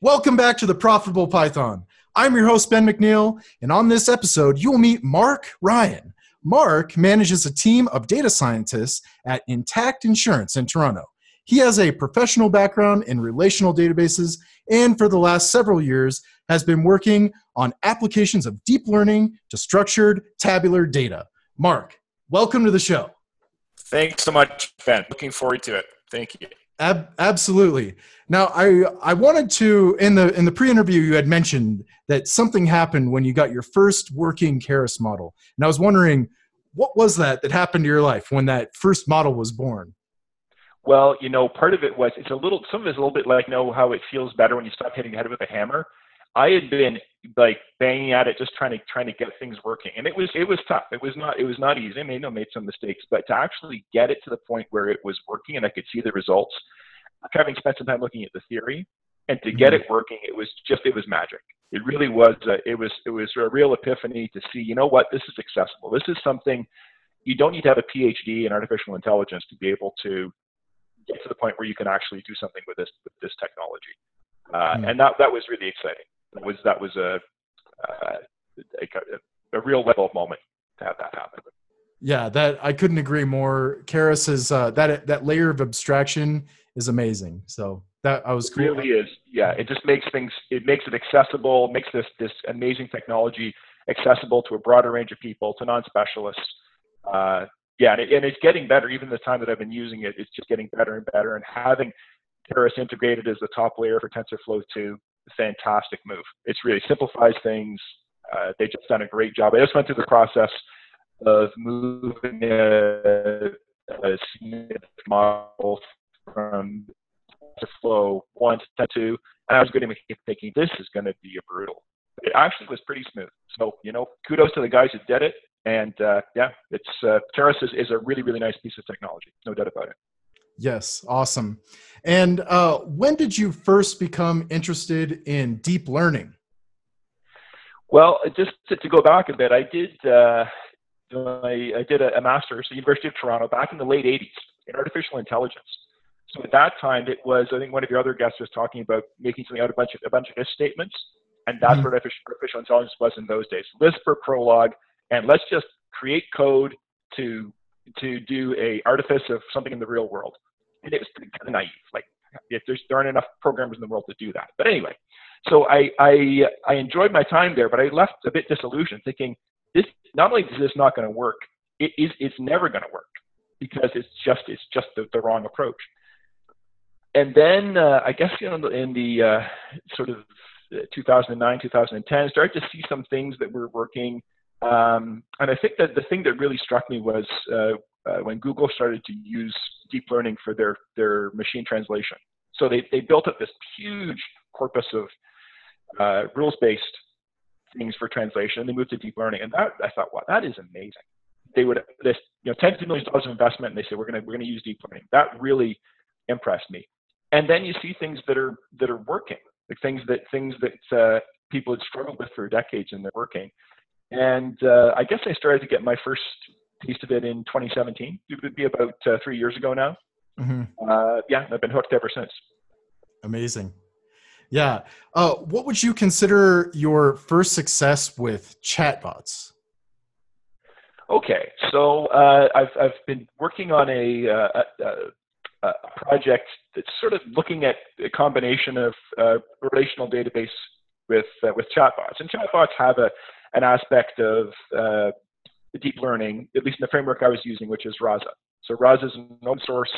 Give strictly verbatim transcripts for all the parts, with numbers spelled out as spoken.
Welcome back to The Profitable Python. I'm your host, Ben McNeil, and on this episode, you will meet Mark Ryan. Mark manages a team of data scientists at Intact Insurance in Toronto. He has a professional background in relational databases, and for the last several years, has been working on applications of deep learning to structured tabular data. Mark, welcome to the show. Thanks so much, Ben. Looking forward to it. Thank you. Ab- absolutely. Now, I I wanted to, in the in the pre-interview, you had mentioned that something happened when you got your first working Keras model. And I was wondering, what was that that happened to your life when that first model was born? Well, you know, part of it was, it's a little, some of it's a little bit like, you know, how it feels better when you stop hitting your head with a hammer. I had been like banging at it, just trying to trying to get things working, and it was it was tough. It was not it was not easy. I made no made some mistakes, but to actually get it to the point where it was working and I could see the results, having spent some time looking at the theory, and to get it working, it was just it was magic. It really was. A, it was it was a real epiphany to see. You know what? This is accessible. This is something you don't need to have a PhD in artificial intelligence to be able to get to the point where you can actually do something with this with this technology, uh, mm. and that that was really exciting. That was that was a, a a real level moment to have that happen. Yeah, that I couldn't agree more. Keras is uh, that that layer of abstraction is amazing. So that I was it cool. Really is. Yeah, it just makes things. It makes it accessible. Makes this this amazing technology accessible to a broader range of people, to non-specialists. Uh, yeah, and, it, and it's getting better. Even the time that I've been using it, it's just getting better and better. And having Keras integrated as the top layer for TensorFlow two. Fantastic move. It's really simplifies things. Uh, they've just done a great job. I just went through the process of moving a, a model from TensorFlow one to two, and I was going to be thinking this is going to be a brutal. It actually was pretty smooth. So you know, kudos to the guys who did it. And uh, yeah, it's uh, Keras is, is a really really nice piece of technology. No doubt about it. Yes, awesome. And uh, when did you first become interested in deep learning? Well, just to, to go back a bit, I did uh, I, I did a, a master's at the University of Toronto back in the late eighties in artificial intelligence. So at that time, it was, I think one of your other guests was talking about making something out of a bunch of, a bunch of if statements, and that's mm-hmm. what artificial, artificial intelligence was in those days. Lisp or Prolog, and let's just create code to to do a artifice of something in the real world. And it was kind of naive. Like, if there's, there aren't enough programmers in the world to do that. But anyway, so I, I I enjoyed my time there, but I left a bit disillusioned, thinking this. Not only is this not going to work, it is it's never going to work because it's just it's just the, the wrong approach. And then uh, I guess you know in the uh, sort of two thousand nine, two thousand ten, started to see some things that were working. Um, and I think that the thing that really struck me was uh, uh, when Google started to use deep learning for their, their machine translation. So they, they built up this huge corpus of uh, rules-based things for translation, and they moved to deep learning. And that, I thought, wow, that is amazing. They would this you know tens of millions of dollars of investment, and they said we're gonna we're gonna use deep learning. That really impressed me. And then you see things that are that are working, like things that things that uh, people had struggled with for decades, and they're working. And uh, I guess I started to get my first taste of it in twenty seventeen. It would be about uh, three years ago now. Mm-hmm. Uh, yeah, I've been hooked ever since. Amazing. Yeah. Uh, what would you consider your first success with chatbots? Okay, so uh, I've I've been working on a, uh, a, a project that's sort of looking at a combination of uh, relational database with uh, with chatbots, and chatbots have a an aspect of uh, deep learning, at least in the framework I was using, which is Rasa. So Rasa is an open source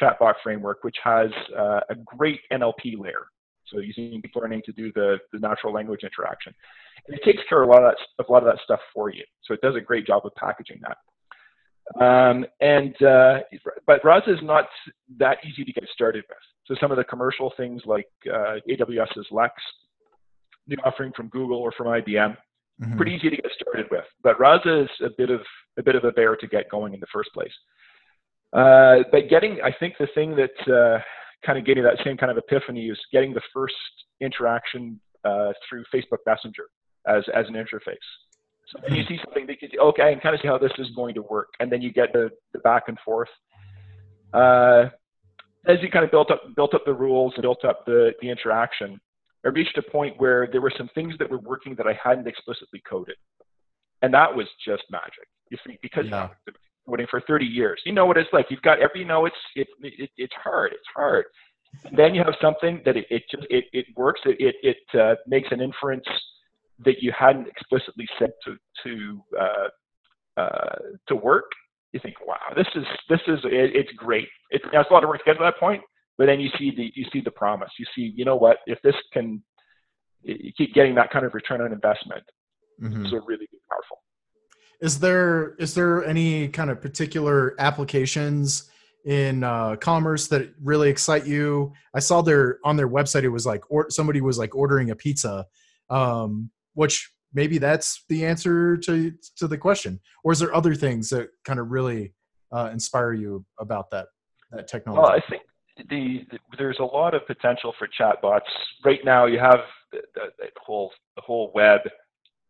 chatbot framework, which has uh, a great N L P layer. So using deep learning to do the, the natural language interaction. And it takes care of a lot of that, a lot of that stuff for you. So it does a great job of packaging that. Um, and uh, but Rasa is not that easy to get started with. So some of the commercial things like uh, AWS's Lex, the offering from Google or from I B M, Mm-hmm. pretty easy to get started with, but Rasa is a bit of a bit of a bear to get going in the first place. Uh, but getting, I think the thing that uh, kind of getting that same kind of epiphany is getting the first interaction uh, through Facebook Messenger as as an interface. So then you see something that you say, okay, I can kind of see how this is going to work, and then you get the, the back and forth. Uh, as you kind of built up built up the rules and built up the the interaction, I reached a point where there were some things that were working that I hadn't explicitly coded. And that was just magic. You see, because yeah. I've been coding for thirty years, you know what it's like. You've got every, you know, it's, it, it, it's hard, it's hard. And then you have something that it, it just, it, it works. It, it, it uh, makes an inference that you hadn't explicitly said to, to, uh, uh, to work. You think, wow, this is, this is, it, it's great. It's, now, it's a lot of work to get to that point. But then you see the you see the promise. You see, you know what? If this can, you keep getting that kind of return on investment. Mm-hmm. So really powerful. Is there is there any kind of particular applications in uh, commerce that really excite you? I saw their on their website it was like or, somebody was like ordering a pizza, um, which maybe that's the answer to to the question. Or is there other things that kind of really uh, inspire you about that that technology? Well, I think. The, the, there's a lot of potential for chatbots. Right now, you have the, the, the whole the whole web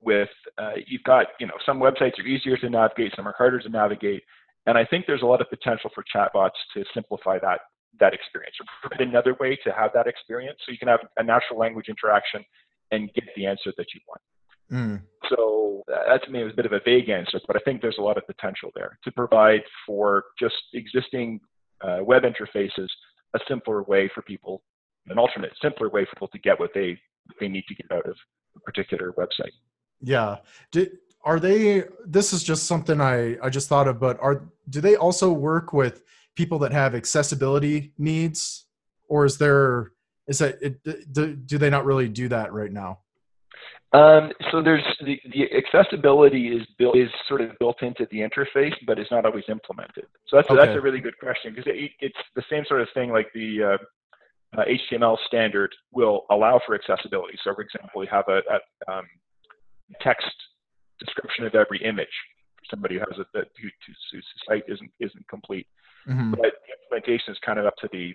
with, uh, you've got, you know, some websites are easier to navigate, some are harder to navigate. And I think there's a lot of potential for chatbots to simplify that, that experience, or provide another way to have that experience so you can have a natural language interaction and get the answer that you want. Mm. So that to me was a bit of a vague answer, but I think there's a lot of potential there to provide for just existing uh, web interfaces a simpler way for people, an alternate, simpler way for people to get what they they need to get out of a particular website. Yeah. Do, are they, this is just something I, I just thought of, but are do they also work with people that have accessibility needs? Or is there, is that, it, do, do they not really do that right now? Um, so there's, the, the accessibility is built, is sort of built into the interface, but it's not always implemented. So that's, okay. that's a really good question because it, it's the same sort of thing like the uh, uh, H T M L standard will allow for accessibility. So for example, we have a, a um, text description of every image for somebody who has a, a who, whose site isn't, isn't complete. Mm-hmm. But the implementation is kind of up to the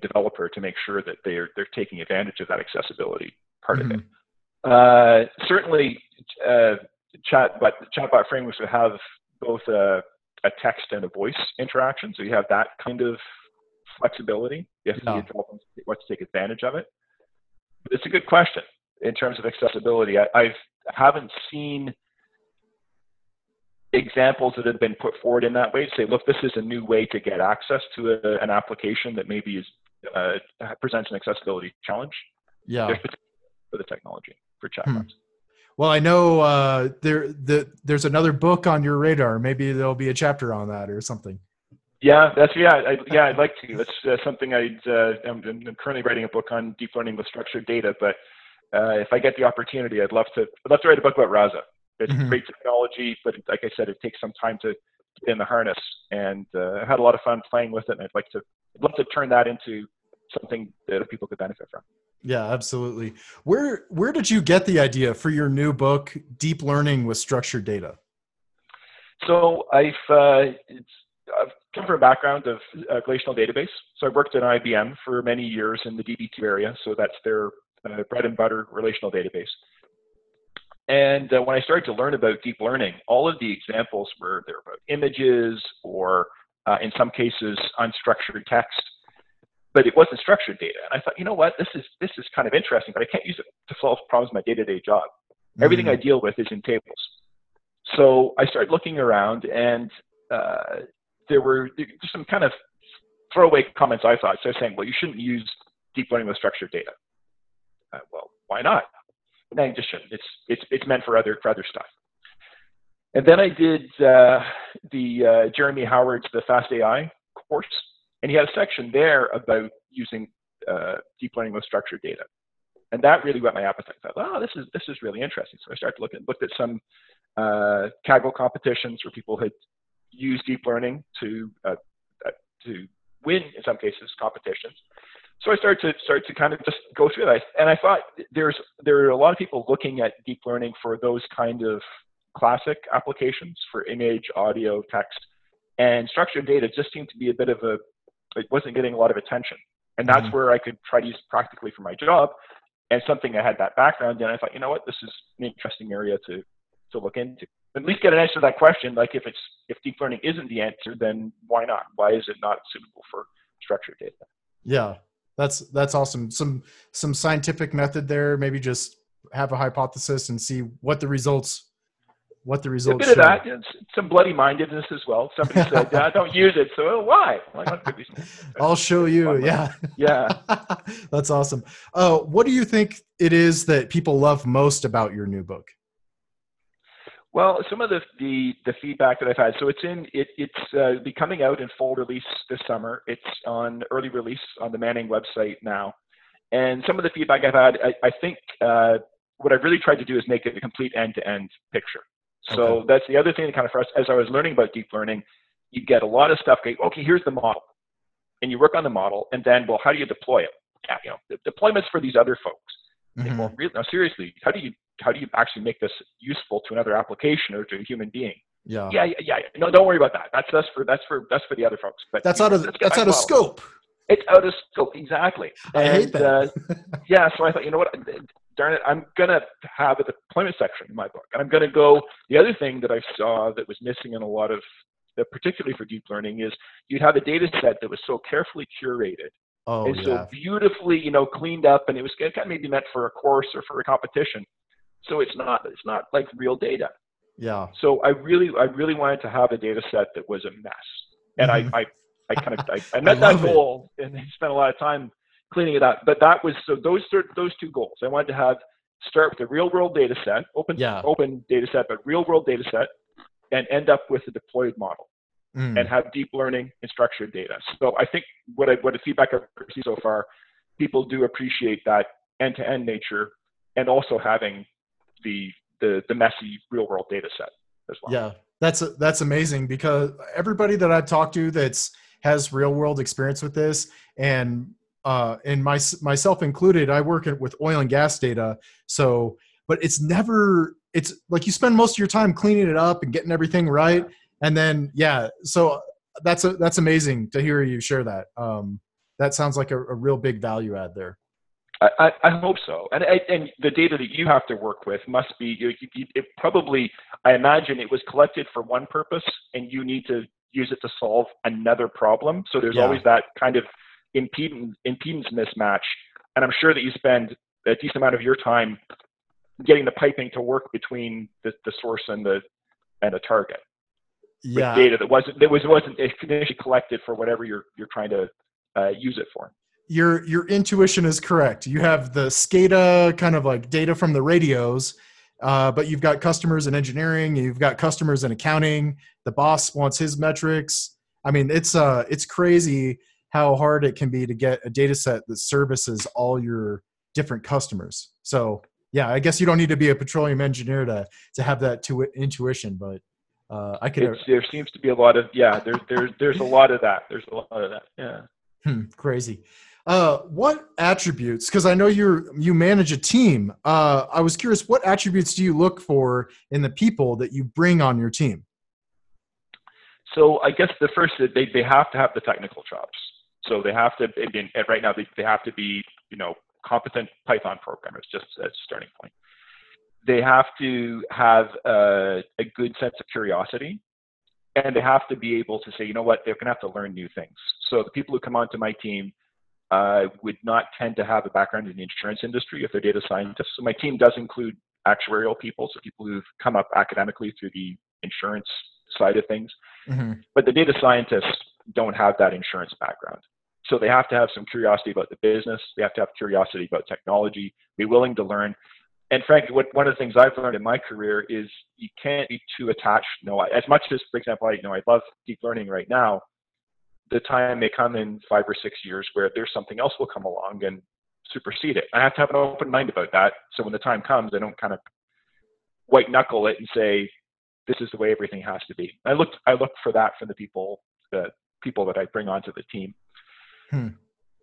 developer to make sure that they're, they're taking advantage of that accessibility part mm-hmm. of it. Uh, certainly, uh, chatbot chatbot frameworks will have both a, a text and a voice interaction, so you have that kind of flexibility. If yeah. you want to take advantage of it, but it's a good question in terms of accessibility. I I've, haven't seen examples that have been put forward in that way to say, look, this is a new way to get access to a, an application that maybe is uh, presents an accessibility challenge. Yeah, there's potential for the technology. For chatbots. Hmm. Well, I know uh, there the, there's another book on your radar. Maybe there'll be a chapter on that or something. Yeah, that's yeah, I, yeah. I'd like to. That's uh, something I'd. Uh, I'm, I'm currently writing a book on deep learning with structured data, but uh, if I get the opportunity, I'd love to. I'd love to write a book about Rasa. It's mm-hmm. great technology, but like I said, it takes some time to get in the harness. And uh, I've had a lot of fun playing with it, and I'd like to. I'd love to turn that into something that other people could benefit from. Yeah, absolutely. Where where did you get the idea for your new book, Deep Learning with Structured Data? So I've, uh, it's, I've come from a background of uh, relational database. So I worked at I B M for many years in the D B two area. So that's their uh, bread and butter relational database. And uh, when I started to learn about deep learning, all of the examples were there about images or uh, in some cases unstructured text. But it wasn't structured data. And I thought, you know what, this is this is kind of interesting, but I can't use it to solve problems in my day-to-day job. Mm-hmm. Everything I deal with is in tables. So I started looking around, and uh, there were just some kind of throwaway comments I thought. So I was saying, well, you shouldn't use deep learning with structured data. Uh, well, why not? No, you just shouldn't. It's, it's, it's meant for other, for other stuff. And then I did uh, the uh, Jeremy Howard's the Fast A I course. And he had a section there about using uh, deep learning with structured data, and that really whet my appetite. I thought, "Oh, this is this is really interesting." So I started to look at looked at some uh, Kaggle competitions where people had used deep learning to uh, uh, to win in some cases competitions. So I started to start to kind of just go through that, and I thought there's there are a lot of people looking at deep learning for those kind of classic applications for image, audio, text, and structured data just seemed to be a bit of a it wasn't getting a lot of attention. And that's mm-hmm. where I could try to use it practically for my job and something I had that background in. I thought, you know what, this is an interesting area to, to look into. At least get an answer to that question. Like if it's, if deep learning isn't the answer, then why not? Why is it not suitable for structured data? Yeah. That's that's awesome. Some some scientific method there. Maybe just have a hypothesis and see what the results. What the results. A bit show. Of that. Some bloody mindedness as well. Somebody said, "I don't use it," so oh, why? I'll show you. Yeah. Yeah. That's awesome. Uh, what do you think it is that people love most about your new book? Well, some of the, the, the feedback that I've had, so it's in, it, it's uh, be coming out in full release this summer. It's on early release on the Manning website now. And some of the feedback I've had, I, I think uh, what I've really tried to do is make it a complete end-to-end picture. So okay. That's the other thing that kind of for us, as I was learning about deep learning, you get a lot of stuff, okay, okay, here's the model. And you work on the model, and then, well, how do you deploy it? Yeah, you know, the deployments for these other folks. Mm-hmm. Well, really, no, seriously, how do you how do you actually make this useful to another application or to a human being? Yeah, yeah, yeah. yeah. No, don't worry about that. That's that's for that's for that's for the other folks. But that's out know, of that's, that's out of scope. It's out of scope, exactly. I and, hate that. uh, yeah, so I thought, you know what? Darn it, I'm gonna have a deployment section in my book, and I'm gonna go. The other thing that I saw that was missing in a lot of, that particularly for deep learning, is you'd have a data set that was so carefully curated. Oh, and yeah. so beautifully, you know, cleaned up, and it was kind of maybe meant for a course or for a competition. So it's not, it's not like real data. Yeah. So I really, I really wanted to have a data set that was a mess. And mm-hmm. I, I, I kind of, I, I met I that goal it. and spent a lot of time cleaning it up. But that was, so those, those two goals, I wanted to have, start with a real world data set, open, yeah. open data set, but real world data set, and end up with a deployed model. Mm. And have deep learning and structured data. So I think what I, what the feedback I've received so far, people do appreciate that end-to-end nature, and also having the the, the messy real-world data set as well. Yeah, that's that's amazing, because everybody that I've talked to that's has real-world experience with this, and uh, and my, myself included, I work with oil and gas data. So, but it's never it's like you spend most of your time cleaning it up and getting everything right. Yeah. And then, yeah, so that's a, that's amazing to hear you share that. Um, that sounds like a, a real big value add there. I, I hope so. And I, and the data that you have to work with must be, you, you, it probably, I imagine it was collected for one purpose, and you need to use it to solve another problem. So there's yeah. always that kind of impedance, impedance mismatch. And I'm sure that you spend a decent amount of your time getting the piping to work between the, the source and the and the target. With yeah. data that wasn't that was wasn't initially collected for whatever you're you're trying to uh, use it for. Your your intuition is correct. You have the SCADA kind of like data from the radios, uh, but you've got customers in engineering, you've got customers in accounting. The boss wants his metrics. I mean, it's uh it's crazy how hard it can be to get a data set that services all your different customers. So yeah, I guess you don't need to be a petroleum engineer to to have that to intuition, but. Uh, I could. It's, there seems to be a lot of yeah. There's there's there's a lot of that. There's a lot of that. Yeah. Hmm, crazy. Uh, what attributes? Because I know you're you manage a team. Uh, I was curious. What attributes do you look for in the people that you bring on your team? So I guess the first is they they have to have the technical chops. So they have to. I mean, right now they they have to be you know competent Python programmers. Just as a starting point. They have to have a, a good sense of curiosity, and they have to be able to say, you know what, they're going to have to learn new things. So the people who come onto my team uh, would not tend to have a background in the insurance industry if they're data scientists. So my team does include actuarial people, so people who've come up academically through the insurance side of things. Mm-hmm. But the data scientists don't have that insurance background. So they have to have some curiosity about the business. They have to have curiosity about technology, be willing to learn. And frankly, what, one of the things I've learned in my career is you can't be too attached. You know, as much as, for example, I you know I love deep learning right now, the time may come in five or six years where there's something else will come along and supersede it. I have to have an open mind about that. So when the time comes, I don't kind of white knuckle it and say, this is the way everything has to be. I look I look for that from the people, the people that I bring onto the team. Hmm.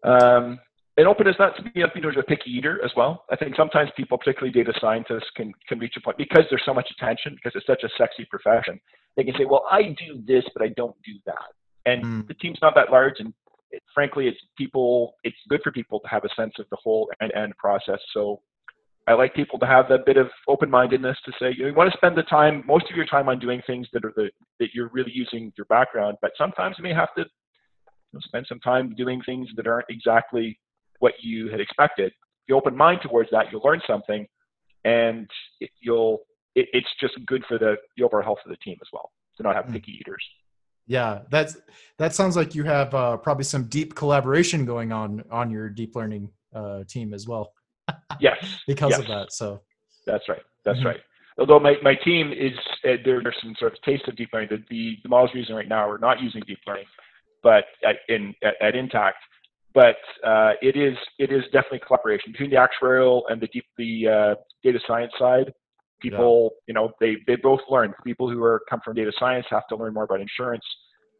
Um, And openness not to be a, you know, a picky eater as well. I think sometimes people, particularly data scientists, can, can reach a point, because there's so much attention, because it's such a sexy profession, they can say, well, I do this, but I don't do that. And mm. the team's not that large. And it, frankly, it's people, it's good for people to have a sense of the whole end-to-end process. So I like people to have that bit of open-mindedness to say, you, know, you want to spend the time, most of your time on doing things that are the, that you're really using your background, but sometimes you may have to you know, spend some time doing things that aren't exactly what you had expected. If you open mind towards that, you'll learn something, and it, you'll it, it's just good for the, the overall health of the team as well to not have picky eaters. Yeah, that's that sounds like you have uh, probably some deep collaboration going on on your deep learning uh, team as well. Yes, because yes. of that. So that's right. That's mm-hmm. right. Although my, my team is, uh, there's some sort of taste of deep learning. The, the, the models we're using right now are not using deep learning, but at, in, at, at Intact, but uh, it is it is definitely collaboration between the actuarial and the deep the uh, data science side. People, yeah. you know, they they both learn. People who are come from data science have to learn more about insurance.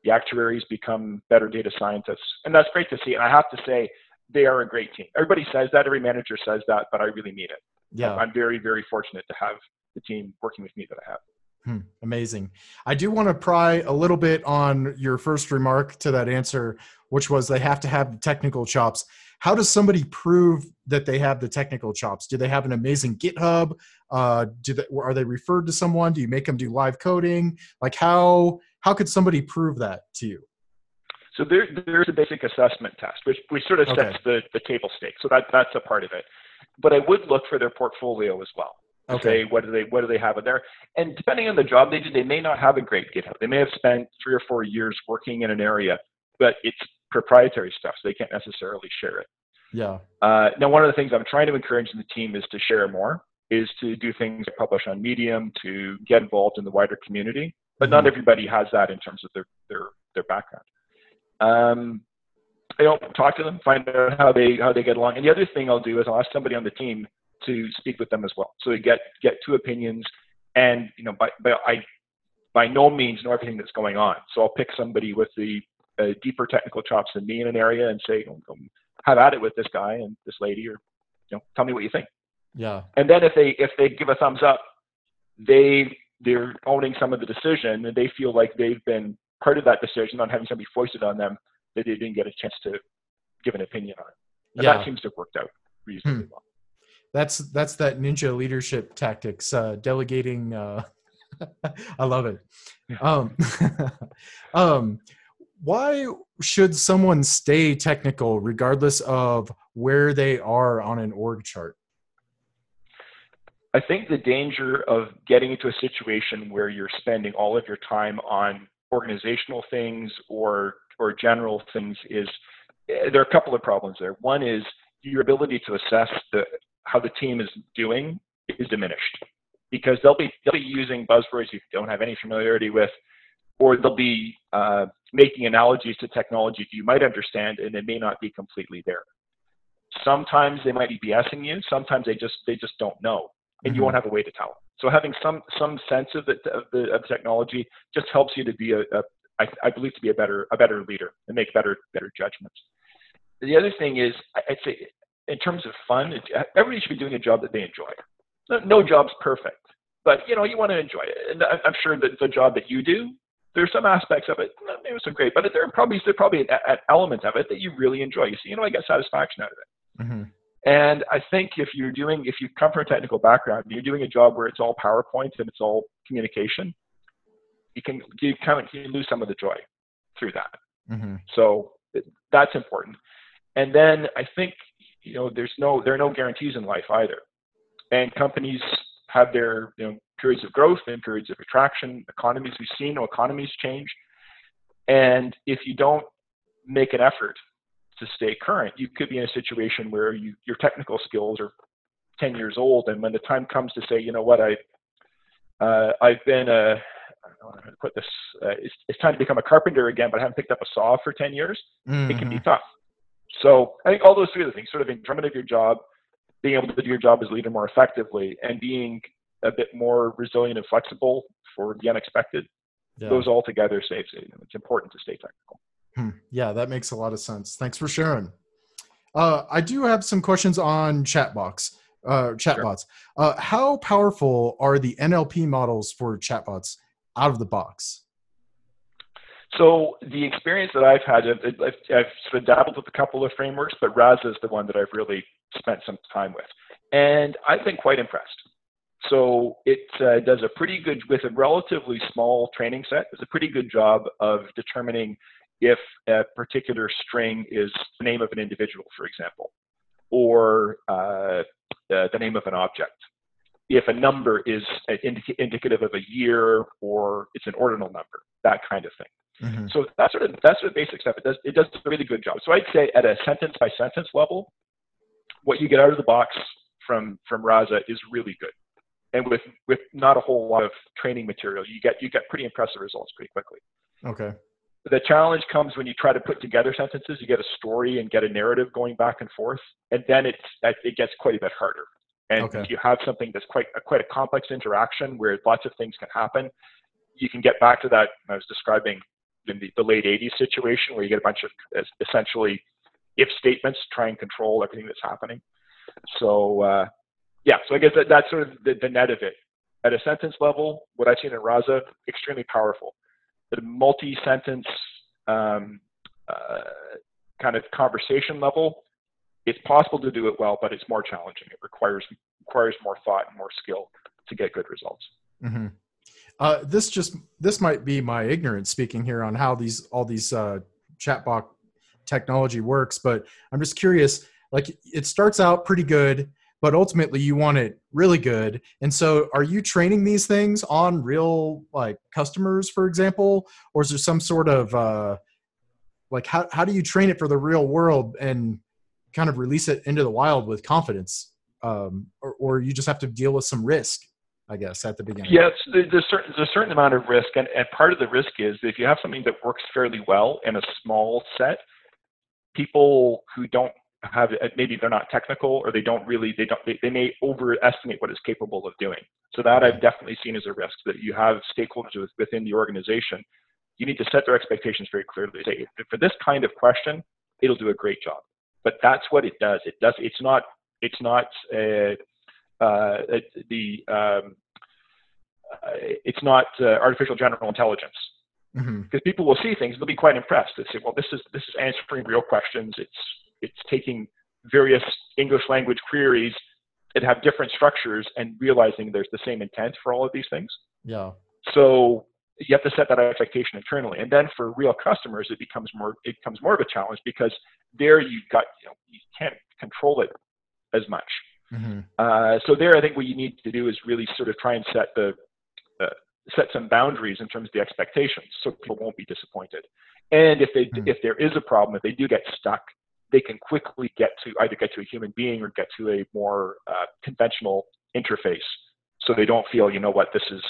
The actuaries become better data scientists, and that's great to see. And I have to say, they are a great team. Everybody says that, every manager says that, but I really mean it. Yeah, I'm very very fortunate to have the team working with me that I have. Hmm, amazing. I do want to pry a little bit on your first remark to that answer, which was they have to have the technical chops. How does somebody prove that they have the technical chops? Do they have an amazing GitHub? Uh, do they, are they referred to someone? Do you make them do live coding? Like how, how could somebody prove that to you? So there, there's a basic assessment test, which we sort of okay. sets the, the table stakes. So that, that's a part of it. But I would look for their portfolio as well. Okay. Say, what do they what do they have in there? And depending on the job they do, they may not have a great GitHub. They may have spent three or four years working in an area, but it's proprietary stuff, so they can't necessarily share it. Yeah. Uh, now, one of the things I'm trying to encourage the team is to share more, is to do things like publish on Medium, to get involved in the wider community. But mm-hmm. not everybody has that in terms of their their their background. Um, I don't talk to them, find out how they how they get along. And the other thing I'll do is I'll ask somebody on the team to speak with them as well, so we get get two opinions, and you know, by by I by no means know everything that's going on. So I'll pick somebody with the uh, deeper technical chops than me in an area and say, oh, "Have at it with this guy and this lady," or you know, tell me what you think. Yeah. And then if they if they give a thumbs up, they they're owning some of the decision, and they feel like they've been part of that decision, not having somebody foisted on them that they didn't get a chance to give an opinion on. And yeah. that seems to have worked out reasonably hmm. well. That's that's that ninja leadership tactics, uh, delegating. Uh, I love it. Um, um, why should someone stay technical regardless of where they are on an org chart? I think the danger of getting into a situation where you're spending all of your time on organizational things or or general things is there are a couple of problems there. One is your ability to assess the how the team is doing is diminished because they'll be they'll be using buzzwords you don't have any familiarity with, or they'll be uh, making analogies to technology you might understand, and it may not be completely there. Sometimes they might be BSing you. Sometimes they just they just don't know, and mm-hmm. you won't have a way to tell them. So having some some sense of the of the of technology just helps you to be a, a I, I believe to be a better a better leader and make better better judgments. The other thing is I'd say. In terms of fun, everybody should be doing a job that they enjoy. No, no job's perfect, but you know, you want to enjoy it. And I'm sure that the job that you do, there's some aspects of it, maybe some great, but there are probably, there are probably an, an element of it that you really enjoy. You see, you know, I get satisfaction out of it. Mm-hmm. And I think if you're doing, if you come from a technical background, you're doing a job where it's all PowerPoint and it's all communication, you can, you kind of you lose some of the joy through that. Mm-hmm. So that's important. And then I think, you know, there's no, there are no guarantees in life either. And companies have their you know, periods of growth and periods of retraction. Economies, we've seen no economies change. And if you don't make an effort to stay current, you could be in a situation where you, your technical skills are ten years old. And when the time comes to say, you know what, I, uh, I've been a, I don't know how to put this, uh, it's, it's time to become a carpenter again, but I haven't picked up a saw for ten years. Mm-hmm. It can be tough. So I think all those three other things, sort of enjoyment of your job, being able to do your job as a leader more effectively, and being a bit more resilient and flexible for the unexpected, yeah. those all together saves it. It's important to stay technical. Hmm. Yeah, that makes a lot of sense. Thanks for sharing. Uh, I do have some questions on chatbots. Uh, chatbots. Sure. Uh, how powerful are the N L P models for chatbots out of the box? So the experience that I've had, I've, I've, I've sort of dabbled with a couple of frameworks, but Rasa is the one that I've really spent some time with. And I've been quite impressed. So it uh, does a pretty good, with a relatively small training set, does a pretty good job of determining if a particular string is the name of an individual, for example. or uh, the, the name of an object. If a number is indic- indicative of a year or it's an ordinal number, that kind of thing. Mm-hmm. So that's sort of that's sort of basic stuff. It does it does a really good job. So I'd say at a sentence by sentence level, what you get out of the box from from Rasa is really good, and with with not a whole lot of training material, you get you get pretty impressive results pretty quickly. Okay. The challenge comes when you try to put together sentences. You get a story and get a narrative going back and forth, and then it's it gets quite a bit harder. And okay. if you have something that's quite a, quite a complex interaction where lots of things can happen, you can get back to that. I was describing in the, the late eighties situation where you get a bunch of essentially if statements to try and control everything that's happening. So uh, yeah, so I guess that, that's sort of the, the net of it. At a sentence level, what I've seen in Rasa, extremely powerful. The multi-sentence um, uh, kind of conversation level, it's possible to do it well, but it's more challenging. It requires requires more thought and more skill to get good results. Mm-hmm. Uh, this just this might be my ignorance speaking here on how these all these uh, chatbot technology works, but I'm just curious. Like it starts out pretty good, but ultimately you want it really good. And so, are you training these things on real like customers, for example, or is there some sort of uh, like how how do you train it for the real world and kind of release it into the wild with confidence, um, or, or you just have to deal with some risk, I guess, at the beginning? Yes, there's a certain, there's a certain amount of risk, and, and part of the risk is if you have something that works fairly well in a small set, people who don't have, maybe they're not technical, or they don't really, they don't, they, they may overestimate what it's capable of doing. So that I've definitely seen as a risk, that you have stakeholders within the organization. You need to set their expectations very clearly. Say, for this kind of question, it'll do a great job. But that's what it does. It does. It's not. It's not uh, uh, the. Um, it's not uh, artificial general intelligence, because mm-hmm. people will see things. They'll be quite impressed. They say, "Well, this is this is answering real questions. It's it's taking various English language queries that have different structures and realizing there's the same intent for all of these things." Yeah. So you have to set that expectation internally, and then for real customers, it becomes more it becomes more of a challenge, because there you've got you know you can't control it as much. Mm-hmm. Uh, so there, I think what you need to do is really sort of try and set the uh, set some boundaries in terms of the expectations, so people won't be disappointed. And if they mm-hmm. if there is a problem, if they do get stuck, they can quickly get to either get to a human being or get to a more uh, conventional interface, so they don't feel you know what this is.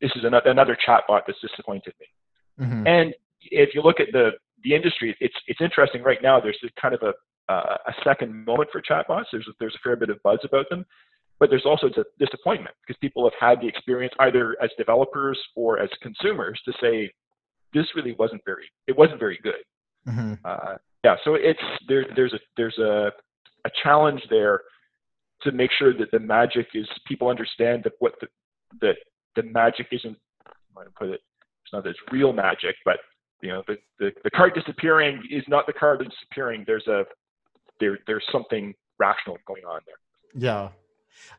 This is another chatbot that's disappointed me. Mm-hmm. And if you look at the the industry, it's it's interesting right now. There's kind of a uh, a second moment for chatbots. There's there's a fair bit of buzz about them, but there's also disappointment, because people have had the experience either as developers or as consumers to say, this really wasn't very it wasn't very good. Mm-hmm. Uh, yeah, so it's there. There's a there's a a challenge there to make sure that the magic is people understand that what the the The magic isn't, how to put it, it's not that it's real magic, but you know, the, the, the card disappearing is not the card that's disappearing. There's a there there's something rational going on there. Yeah.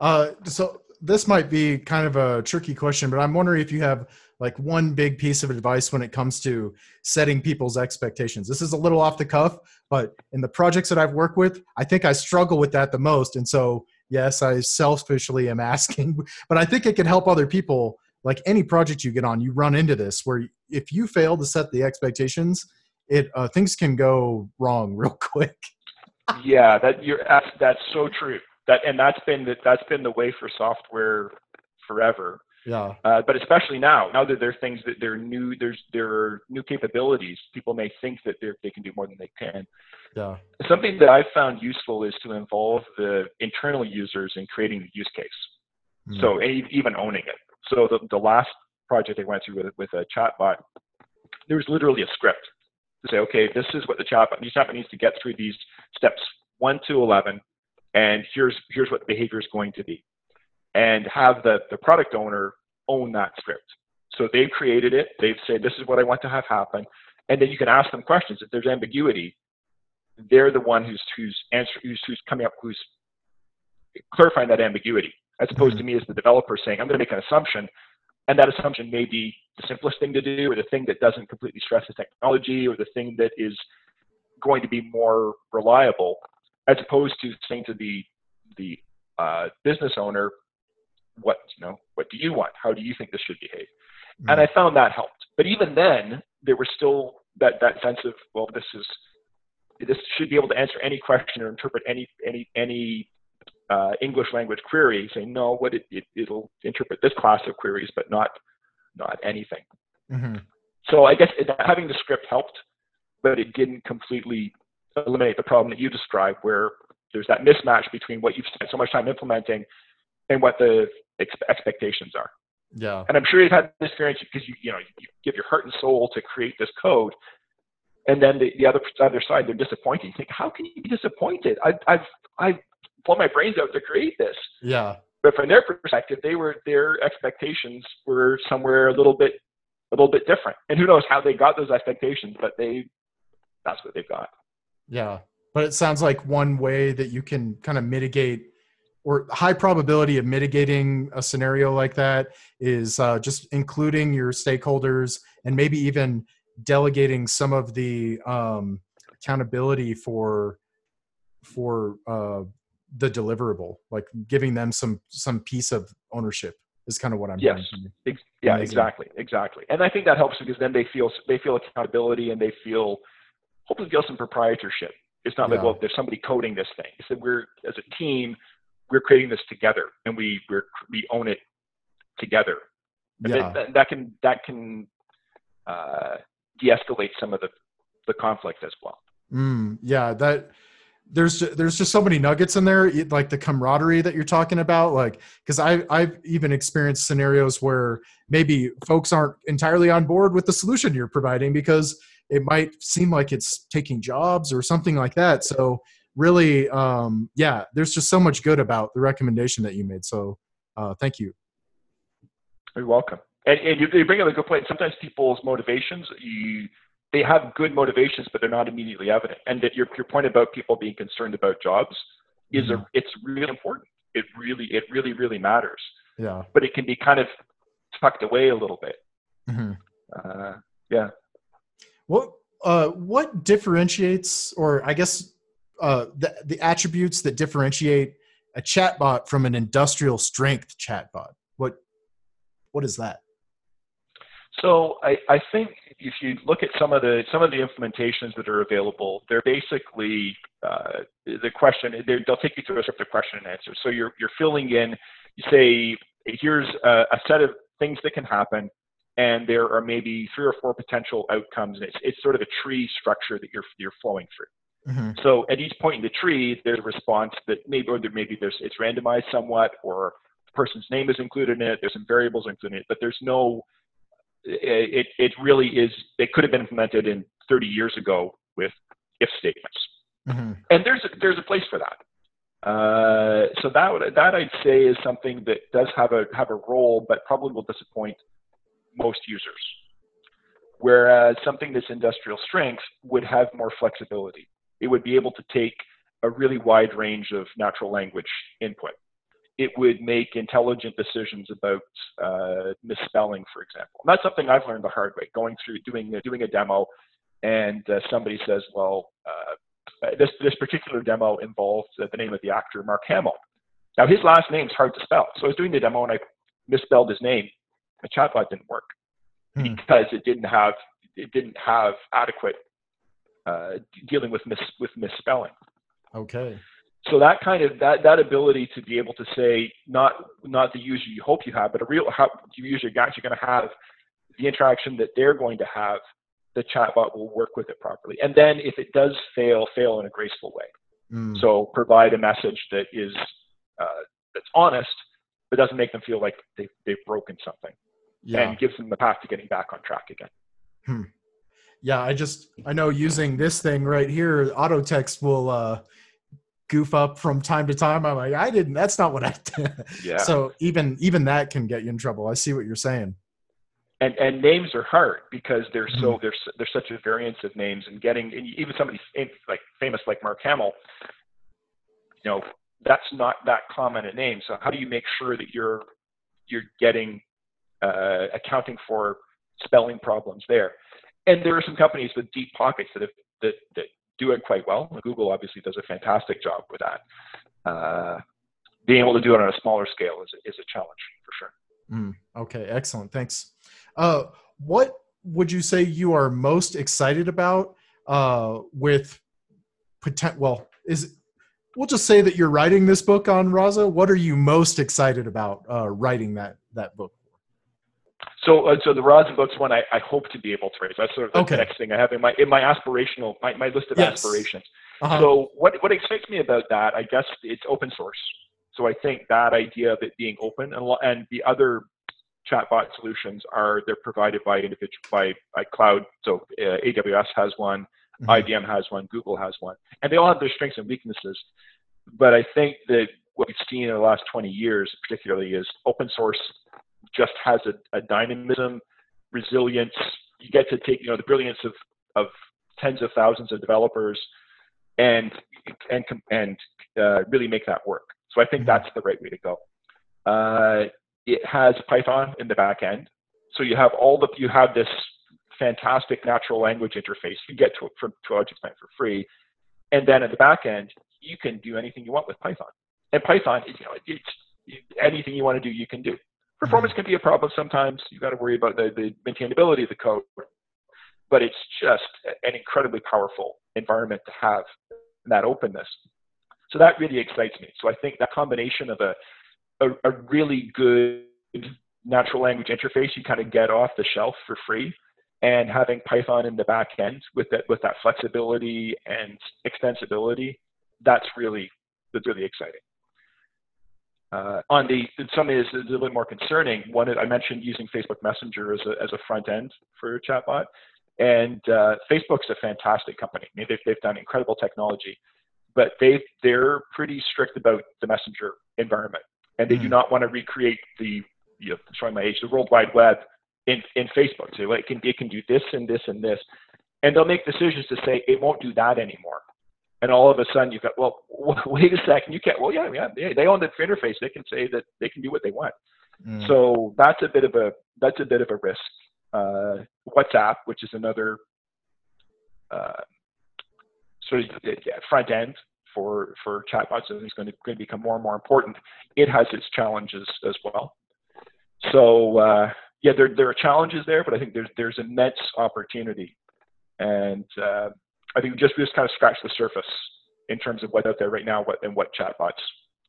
Uh, so this might be kind of a tricky question, but I'm wondering if you have like one big piece of advice when it comes to setting people's expectations. This is a little off the cuff, but in the projects that I've worked with, I think I struggle with that the most. And so yes, I selfishly am asking, but I think it can help other people. Like any project you get on, you run into this where if you fail to set the expectations, it uh, things can go wrong real quick. Yeah, that you're that's so true. That and that's been the, that's been the way for software forever. Yeah, uh, but especially now, now that there are things that they're new, there's there are new capabilities. People may think that they they can do more than they can. Yeah. Something that I've found useful is to involve the internal users in creating the use case. Mm. So even owning it. So the, the last project I went through with, with a chatbot, there was literally a script to say, okay, this is what the chatbot, the chatbot needs to get through these steps one to eleven, and here's, here's what the behavior is going to be. And have the, the product owner own that script. So they've created it, they've said, this is what I want to have happen. And then you can ask them questions. If there's ambiguity, they're the one who's who's answer who's who's coming up who's clarifying that ambiguity, as opposed to me as the developer saying, I'm going to make an assumption, and that assumption may be the simplest thing to do, or the thing that doesn't completely stress the technology, or the thing that is going to be more reliable. as opposed to saying to the the uh, business owner, what you know, what do you want? How do you think this should behave? Mm-hmm. And I found that helped. But even then, there was still that that sense of, well, this is this should be able to answer any question or interpret any any any uh, English language query. Saying no, what it, it it'll interpret this class of queries, but not not anything. Mm-hmm. So I guess it, having the script helped, but it didn't completely eliminate the problem that you described, where there's that mismatch between what you've spent so much time implementing and what the ex expectations are. Yeah. And I'm sure you've had this experience because you, you know, you give your heart and soul to create this code, and then the, the other other side, they're disappointed. You think, how can you be disappointed? I, I've I've blown my brains out to create this. Yeah. But from their perspective, they were their expectations were somewhere a little bit a little bit different, and who knows how they got those expectations, but they that's what they've got. Yeah. But it sounds like one way that you can kind of mitigate, or high probability of mitigating a scenario like that, is uh, just including your stakeholders and maybe even delegating some of the um, accountability for for uh, the deliverable, like giving them some some piece of ownership is kind of what I'm yes. hearing. Yes. Yeah, amazing. exactly, exactly. And I think that helps because then they feel they feel accountability, and they feel hopefully feel some proprietorship. It's not yeah. like, well, there's somebody coding this thing. It's that we're as a team. We're creating this together, and we we're, we own it together. And yeah. that, that can that can uh, de-escalate some of the the conflict as well. Mm, yeah, that there's there's just so many nuggets in there, like the camaraderie that you're talking about. Like, because I I've even experienced scenarios where maybe folks aren't entirely on board with the solution you're providing because it might seem like it's taking jobs or something like that. So. Really, um, yeah, there's just so much good about the recommendation that you made. So uh, thank you. You're welcome. And, and you, you bring up a good point. Sometimes people's motivations, you, they have good motivations, but they're not immediately evident. And that your, your point about people being concerned about jobs is mm-hmm. a, it's really important. It really, it really, really matters. Yeah. But it can be kind of tucked away a little bit. Mm-hmm. uh, yeah. Well, uh, what differentiates, or I guess, Uh, the, the attributes that differentiate a chatbot from an industrial strength chatbot? What, what is that? So I, I think if you look at some of the, some of the implementations that are available, they're basically uh, the question, they'll take you through a sort of question and answer. So you're, you're filling in, you say, here's a, a set of things that can happen, and there are maybe three or four potential outcomes. And it's, it's sort of a tree structure that you're, you're flowing through. Mm-hmm. So at each point in the tree, there's a response that maybe, or there, maybe there's, it's randomized somewhat, or the person's name is included in it. There's some variables included in it, but there's no, it, it really is, it could have been implemented in thirty years ago with if statements. Mm-hmm. And there's, a, there's a place for that. Uh, so that would, that I'd say is something that does have a, have a role, but probably will disappoint most users. Whereas something that's industrial strength would have more flexibility. It would be able to take a really wide range of natural language input. It would make intelligent decisions about uh, misspelling, for example. And that's something I've learned the hard way, going through, doing, doing a demo, and uh, somebody says, well, uh, this, this particular demo involves uh, the name of the actor, Mark Hamill. Now, his last name's hard to spell. So I was doing the demo, and I misspelled his name. The chatbot didn't work hmm. because it didn't have, it didn't have adequate Uh, dealing with mis with misspelling. Okay. So that kind of that that ability to be able to say not not the user you hope you have, but a real how the user you're actually going to have, the interaction that they're going to have, the chatbot will work with it properly. And then if it does fail, fail in a graceful way. Mm. So provide a message that is uh, that's honest, but doesn't make them feel like they they've broken something, yeah. and gives them the path to getting back on track again. Hmm. Yeah, I just, I know using this thing right here, auto text will uh, goof up from time to time. I'm like, I didn't, that's not what I did. Yeah. So even even that can get you in trouble. I see what you're saying. And and names are hard because there's so, there's there's such a variance of names, and getting, and even somebody like famous like Mark Hamill, you know, that's not that common a name. So how do you make sure that you're, you're getting, uh, accounting for spelling problems there? And there are some companies with deep pockets that have, that, that do it quite well. Google obviously does a fantastic job with that. Uh, being able to do it on a smaller scale is, is a challenge for sure. Mm, okay, excellent. Thanks. Uh, what would you say you are most excited about uh, with potent? Well, is we'll just say that you're writing this book on Rasa. What are you most excited about uh, writing that that book? So, uh, so the Rasa book's one I, I hope to be able to raise. That's sort of the okay. next thing I have in my in my aspirational my, my list of yes. aspirations. Uh-huh. So, what what excites me about that? I guess it's open source. So, I think that idea of it being open and and the other chatbot solutions are they're provided by individual by by cloud. So, uh, A W S has one, mm-hmm. I B M has one, Google has one, and they all have their strengths and weaknesses. But I think that what we've seen in the last twenty years, particularly, is open source just has a, a dynamism, resilience. You get to take, you know, the brilliance of, of tens of thousands of developers and, and, and uh, really make that work. So I think that's the right way to go. Uh, it has Python in the back end. So you have all the, you have this fantastic natural language interface. You get to, for, to ObjectSnipe for free. And then at the back end, you can do anything you want with Python. And Python, you know, it's anything you want to do, you can do. Performance can be a problem sometimes. You've got to worry about the, the maintainability of the code, but it's just an incredibly powerful environment to have and that openness. So that really excites me. So I think that combination of a, a, a really good natural language interface you kind of get off the shelf for free and having Python in the back end with that, with that flexibility and extensibility, that's really, that's really exciting. Uh, on the, something that's a little bit more concerning, one, I mentioned using Facebook Messenger as a, as a front end for chatbot, and uh, Facebook's a fantastic company. I mean, they've, they've done incredible technology, but they've, they're pretty strict about the Messenger environment, and they mm. do not want to recreate the, you know, showing my age, the World Wide Web in, in Facebook. So it can, it can do this and this and this, and they'll make decisions to say, it won't do that anymore. And all of a sudden, you've got, well, wait a second, you can't, well, yeah, yeah, they own the interface. They can say that they can do what they want. Mm. So that's a bit of a, that's a bit of a risk. Uh, WhatsApp, which is another uh, sort of yeah, front end for, for chatbots, and it's going to, going to become more and more important. It has its challenges as well. So uh, yeah, there, there are challenges there, but I think there's, there's immense opportunity. And uh, I think we just, we just kind of scratched the surface in terms of what's out there right now what, and what chatbots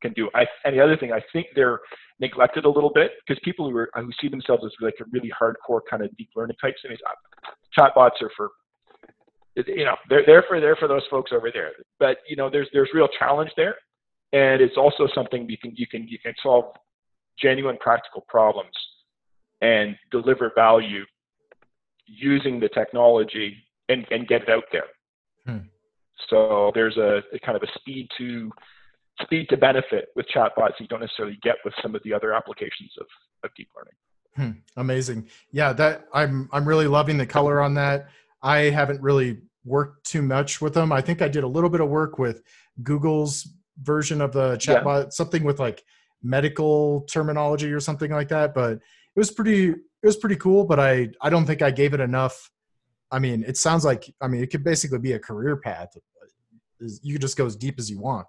can do. I, and the other thing, I think they're neglected a little bit because people who, are, who see themselves as like a really hardcore kind of deep learning types, I mean, chatbots are for, you know, they're, they're, for, they're for those folks over there. But, you know, there's, there's real challenge there. And it's also something you can, you can, you can solve genuine practical problems and deliver value using the technology and, and get it out there. Hmm. So there's a, a kind of a speed to speed to benefit with chatbots you don't necessarily get with some of the other applications of, of deep learning. Hmm. Amazing. Yeah, that I'm I'm really loving the color on that. I haven't really worked too much with them. I think I did a little bit of work with Google's version of the chatbot, yeah. something with like medical terminology or something like that. But it was pretty it was pretty cool. But I I don't think I gave it enough. I mean, it sounds like, I mean, it could basically be a career path. You just go as deep as you want.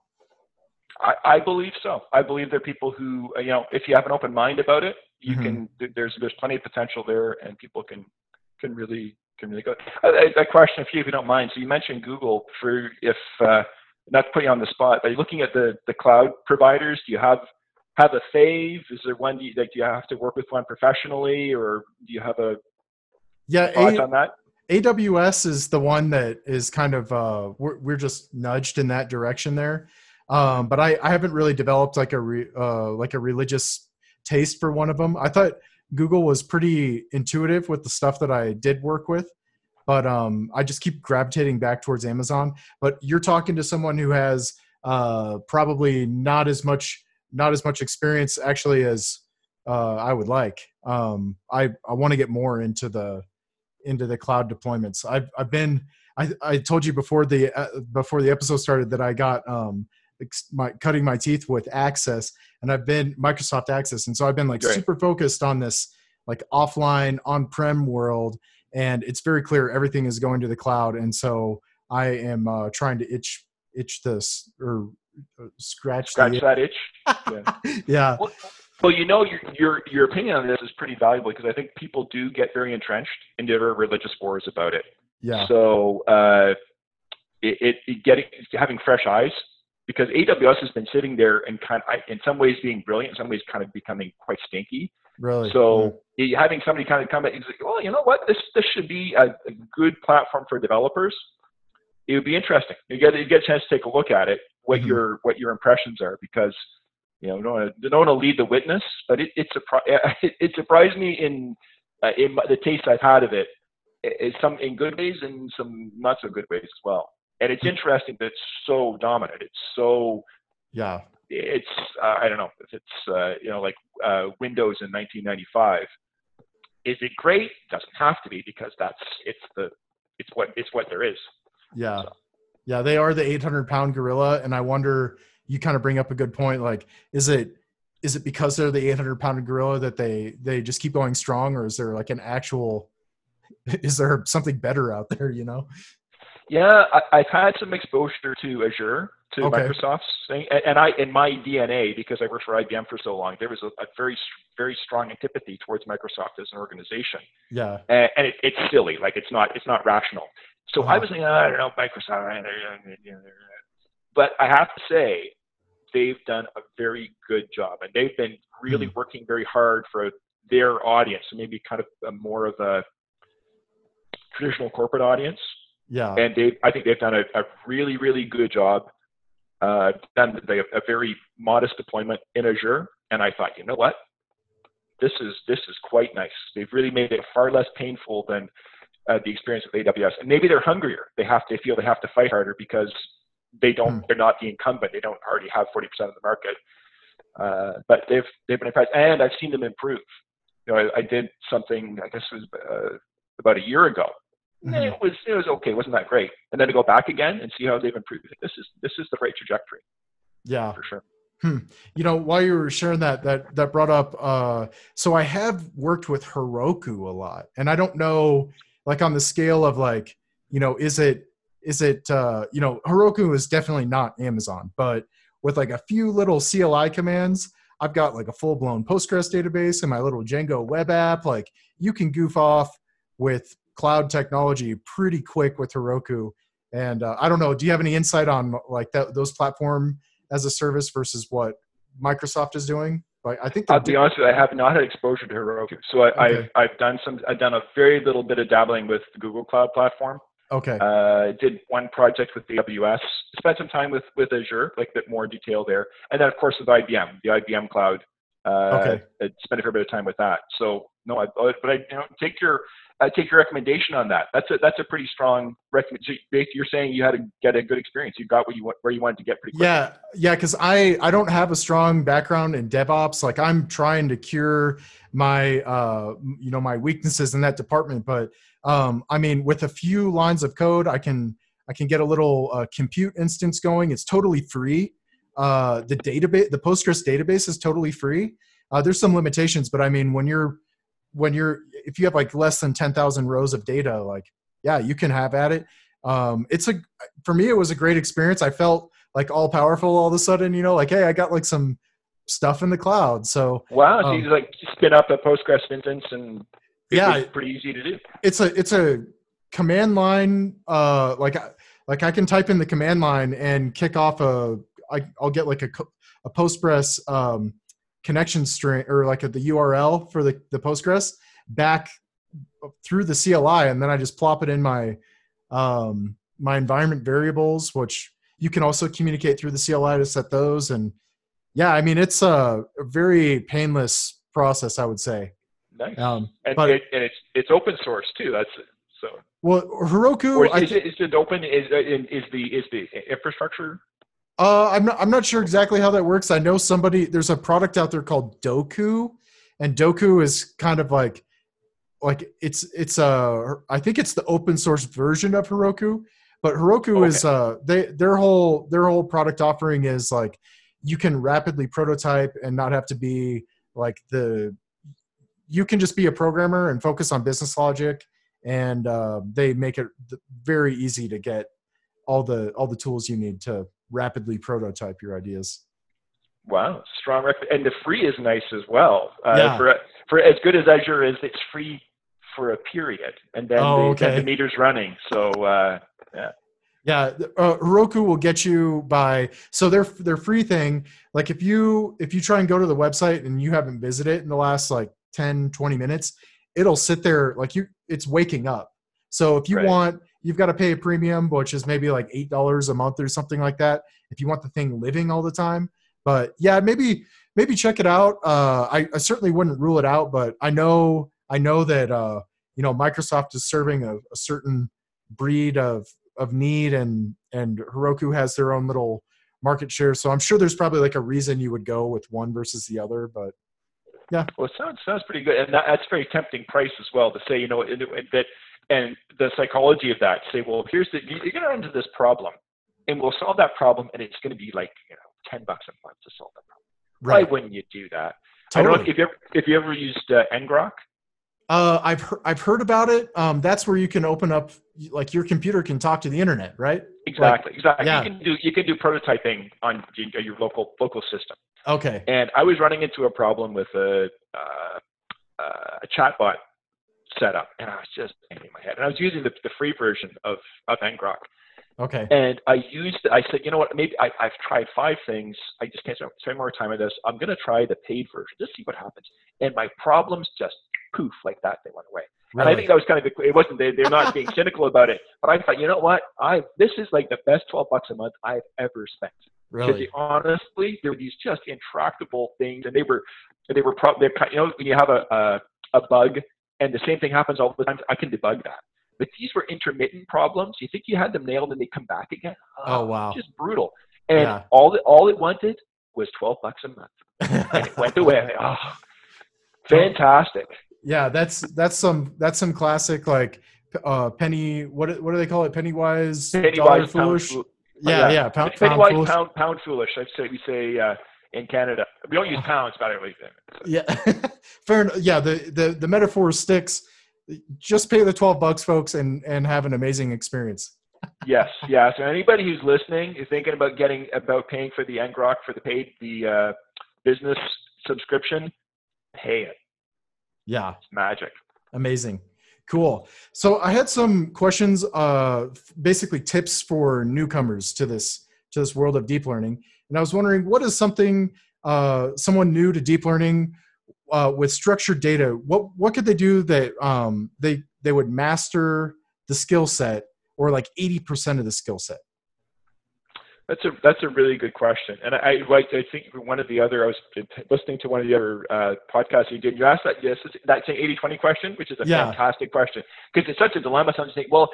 I, I believe so. I believe there are people who, you know, if you have an open mind about it, you mm-hmm. can, there's, there's plenty of potential there and people can, can really, can really go. A, a question for you, if you don't mind. So you mentioned Google for, if, uh, not to put you on the spot, but looking at the, the cloud providers, do you have, have a fave? Is there one, do you, like, do you have to work with one professionally or do you have a yeah, thoughts a- on that? A W S is the one that is kind of, uh, we're, we're just nudged in that direction there. Um, but I, I haven't really developed like a, re, uh, like a religious taste for one of them. I thought Google was pretty intuitive with the stuff that I did work with, but um, I just keep gravitating back towards Amazon. But you're talking to someone who has uh, probably not as much, not as much experience actually as uh, I would like. Um, I, I want to get more into the, into the cloud deployments. I've, I've been, I, I told you before the, uh, before the episode started that I got um, my, cutting my teeth with Access and I've been Microsoft Access. And so I've been like Great. super focused on this like offline on-prem world and it's very clear everything is going to the cloud. And so I am uh, trying to itch itch this or uh, scratch, scratch the itch. that itch. Yeah. yeah. Well, well, you know, your, your your opinion on this is pretty valuable because I think people do get very entrenched into their religious wars about it. Yeah. So uh, it, it, it getting having fresh eyes. Because A W S has been sitting there and kind of, in some ways being brilliant, in some ways kind of becoming quite stinky. Really? So yeah. having somebody kind of come and like, well, you know what? This this should be a, a good platform for developers. It would be interesting. You get you get a chance to take a look at it, what mm-hmm. your what your impressions are, because you know, you don't want to lead the witness, but it it, surpri- it, it surprised me in uh, in the taste I've had of it, it, some in good ways and some not so good ways as well. And it's interesting that it's so dominant. It's so, yeah. It's uh, I don't know if it's uh, you know like uh, Windows in nineteen ninety-five. Is it great? Doesn't have to be because that's it's the it's what it's what there is. Yeah, so. yeah. They are the eight hundred pound gorilla, and I wonder. You kind of bring up a good point. Like, is it is it because they're the eight hundred pound gorilla that they they just keep going strong, or is there like an actual? Is there something better out there? You know. Yeah, I, I've had some exposure to Azure, to okay. Microsoft's thing, and, and I, in my D N A, because I worked for I B M for so long, there was a, a very, very strong antipathy towards Microsoft as an organization. Yeah, and, and it, it's silly, like it's not, it's not rational. So uh-huh. I was thinking, oh, I don't know, Microsoft, but I have to say, they've done a very good job, and they've been really mm. working very hard for their audience, so maybe kind of a, more of a traditional corporate audience. Yeah, and they, I think they've done a, a really, really good job. Uh, done they have a very modest deployment in Azure, and I thought, you know what, this is this is quite nice. They've really made it far less painful than uh, the experience with A W S. And maybe they're hungrier. They have to they feel they have to fight harder because they don't. Hmm. They're not the incumbent. They don't already have forty percent of the market. Uh, but they've they've been impressed, and I've seen them improve. You know, I, I did something. I guess it was uh, about a year ago. It was it was okay. It wasn't that great. And then to go back again and see how they've improved it. This is this is the right trajectory. Yeah, for sure. Hmm. You know, while you were sharing that, that that brought up. Uh, so I have worked with Heroku a lot, and I don't know, like on the scale of like, you know, is it is it uh, you know, Heroku is definitely not Amazon, but with like a few little C L I commands, I've got like a full blown Postgres database and my little Django web app. Like you can goof off with cloud technology pretty quick with Heroku. And uh, I don't know, do you have any insight on like that, those platform as a service versus what Microsoft is doing? Like, I think I'll be honest with you, I have not had exposure to Heroku. So I, okay. I, I've done some, I've done a very little bit of dabbling with the Google Cloud platform. Okay. Uh, did one project with A W S, spent some time with, with Azure, like a bit more detail there. And then of course with I B M, the I B M Cloud, uh, okay. I spent a fair bit of time with that. So no, I, but I you know, take your, I take your recommendation on that. That's a that's a pretty strong recommendation. You're saying you had to get a good experience. You got what you want, where you wanted to get pretty quickly. Yeah, yeah. Because I, I don't have a strong background in DevOps. Like I'm trying to cure my uh you know my weaknesses in that department. But um I mean with a few lines of code, I can I can get a little uh, compute instance going. It's totally free. Uh, the database, the Postgres database is totally free. Uh, there's some limitations, but I mean when you're when you're, if you have like less than ten thousand rows of data, like, yeah, you can have at it. Um, it's a, for me, it was a great experience. I felt like all powerful all of a sudden, you know, like, hey, I got like some stuff in the cloud. So, wow. So um, you like spin up a Postgres instance and it yeah, it's pretty easy to do. It's a, it's a command line. Uh, like, like I can type in the command line and kick off a, I, I'll get like a, a Postgres, um, connection string or like at the U R L for the, the Postgres back through the C L I. And then I just plop it in my, um, my environment variables, which you can also communicate through the C L I to set those. And yeah, I mean, it's a, a very painless process, I would say. Nice. Um, and, but, it, and it's, it's open source too. That's so. Well, Heroku. Or is, I th- is, it, is it open? Is, is the, is the infrastructure? Uh, I'm not. I'm not sure exactly how that works. I know somebody. There's a product out there called Dokku, and Dokku is kind of like, like it's it's a. I think it's the open source version of Heroku, but Heroku okay. is uh they their whole their whole product offering is like, you can rapidly prototype and not have to be like the. You can just be a programmer and focus on business logic, and uh, they make it very easy to get all the all the tools you need to rapidly prototype your ideas. Wow, strong rec- and the free is nice as well. Uh, yeah. For for as good as Azure is, it's free for a period, and then, oh, the, okay. then the meter's running. So uh, yeah. Yeah, uh, Heroku will get you by, so their their free thing, like if you if you try and go to the website and you haven't visited it in the last like ten, twenty minutes, it'll sit there like you it's waking up. So if you right. want, you've got to pay a premium, which is maybe like eight dollars a month or something like that, if you want the thing living all the time. But yeah, maybe maybe check it out. Uh, I, I certainly wouldn't rule it out, but I know I know that uh, you know, Microsoft is serving a, a certain breed of of need, and and Heroku has their own little market share. So I'm sure there's probably like a reason you would go with one versus the other, but yeah. Well, it sounds, sounds pretty good. And that, that's very tempting price as well to say, you know, and, that, and the psychology of that, say, well, here's the, you're going to run into this problem and we'll solve that problem. And it's going to be like, you know, ten bucks a month to solve that problem. Right. Why wouldn't you do that? Totally. I don't know if you ever, if you ever used uh, Ngrok. Uh, I've he- I've heard about it. Um, that's where you can open up, like your computer can talk to the internet, right? Exactly, like, exactly. Yeah. You can do you can do prototyping on your local local system. Okay. And I was running into a problem with a uh, uh, a chatbot setup, and I was just banging my head. And I was using the, the free version of of Ngrok. Okay. And I used I said, you know what? Maybe I, I've tried five things. I just can't spend more time on this. I'm gonna try the paid version. Just see what happens. And my problems just poof, like that, they went away. Really? And I think that was kind of, the, it wasn't, they, they're not being cynical about it, but I thought, you know what, I this is like the best twelve bucks a month I've ever spent. Really? Honestly, there were these just intractable things, and they were, they were probably, you know, when you have a, a a bug, and the same thing happens all the time, I can debug that. But these were intermittent problems. You think you had them nailed, and they come back again. Oh, oh wow. Just brutal. And yeah. all, the, all it wanted was twelve bucks a month. And it went away. Oh, fantastic. Yeah, that's that's some that's some classic like uh, penny. What what do they call it? Pennywise, Pennywise dollar foolish. Pound, yeah, yeah, yeah. Pound, Pennywise pound, pound, pound foolish. I say we say uh, in Canada. We don't use pounds, but everything. So. Yeah, fair enough. Yeah, the, the the metaphor sticks. Just pay the twelve bucks, folks, and and have an amazing experience. Yes, yeah. So anybody who's listening is thinking about getting about paying for the Ngrok for the paid the uh, business subscription. Pay it. Yeah. It's magic. Amazing. Cool. So I had some questions, uh, basically tips for newcomers to this, to this world of deep learning. And I was wondering, what is something, uh, someone new to deep learning, uh, with structured data, what, what could they do that, um, they, they would master the skill set, or like eighty percent of the skill set? That's a, that's a really good question. And I, I, I think one of the other, I was listening to one of the other uh, podcasts you did, you asked that, yes, that same eighty twenty question, which is a yeah. fantastic question, because it's such a dilemma. Some think, well,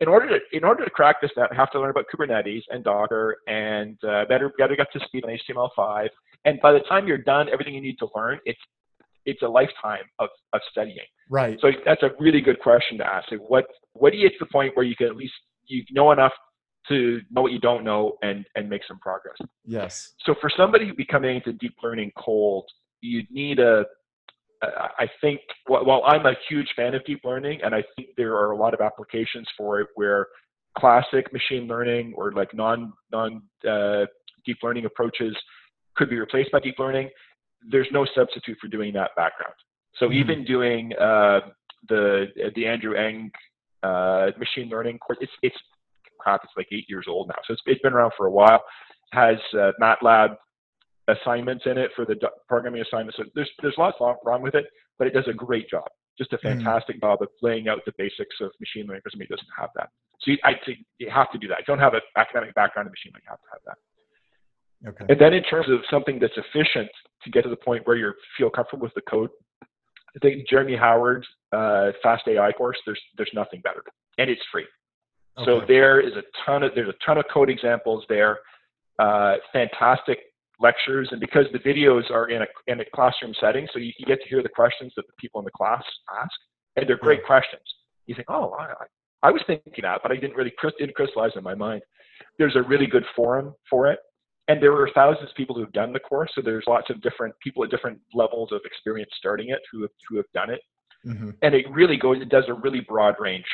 in order to, in order to crack this, I have to learn about Kubernetes and Docker and uh, better, better get to speed on H T M L five. And by the time you're done, everything you need to learn, it's, it's a lifetime of, of studying. Right. So that's a really good question to ask. Like what, what do you get to the point where you can at least, you know enough to know what you don't know and, and make some progress. Yes. So for somebody becoming into deep learning cold, you'd need a, a I think, well, while I'm a huge fan of deep learning, and I think there are a lot of applications for it where classic machine learning or like non, non uh, deep learning approaches could be replaced by deep learning, there's no substitute for doing that background. So mm-hmm. even doing uh, the the Andrew Ng uh, machine learning course, it's it's crap, it's like eight years old now. So it's, it's been around for a while, has uh, MATLAB assignments in it for the do- programming assignments. So there's, there's lots wrong with it, but it does a great job. Just a fantastic mm. job of laying out the basics of machine learning for somebody who doesn't have that. So you, I think you have to do that. You don't have an academic background in machine learning, you have to have that. Okay. And then in terms of something that's efficient to get to the point where you feel comfortable with the code, I think Jeremy Howard's uh, Fast A I course, there's there's nothing better. And it's free. So okay. there is a ton of, there's a ton of code examples there, uh, fantastic lectures. And because the videos are in a, in a classroom setting, so you, you get to hear the questions that the people in the class ask, and they're great yeah. questions. You think, oh, I, I was thinking that, but I didn't really crystal, didn't crystallize in my mind. There's a really good forum for it. And there were thousands of people who've done the course. So there's lots of different people at different levels of experience starting it who have, who have done it. Mm-hmm. And it really goes, it does a really broad range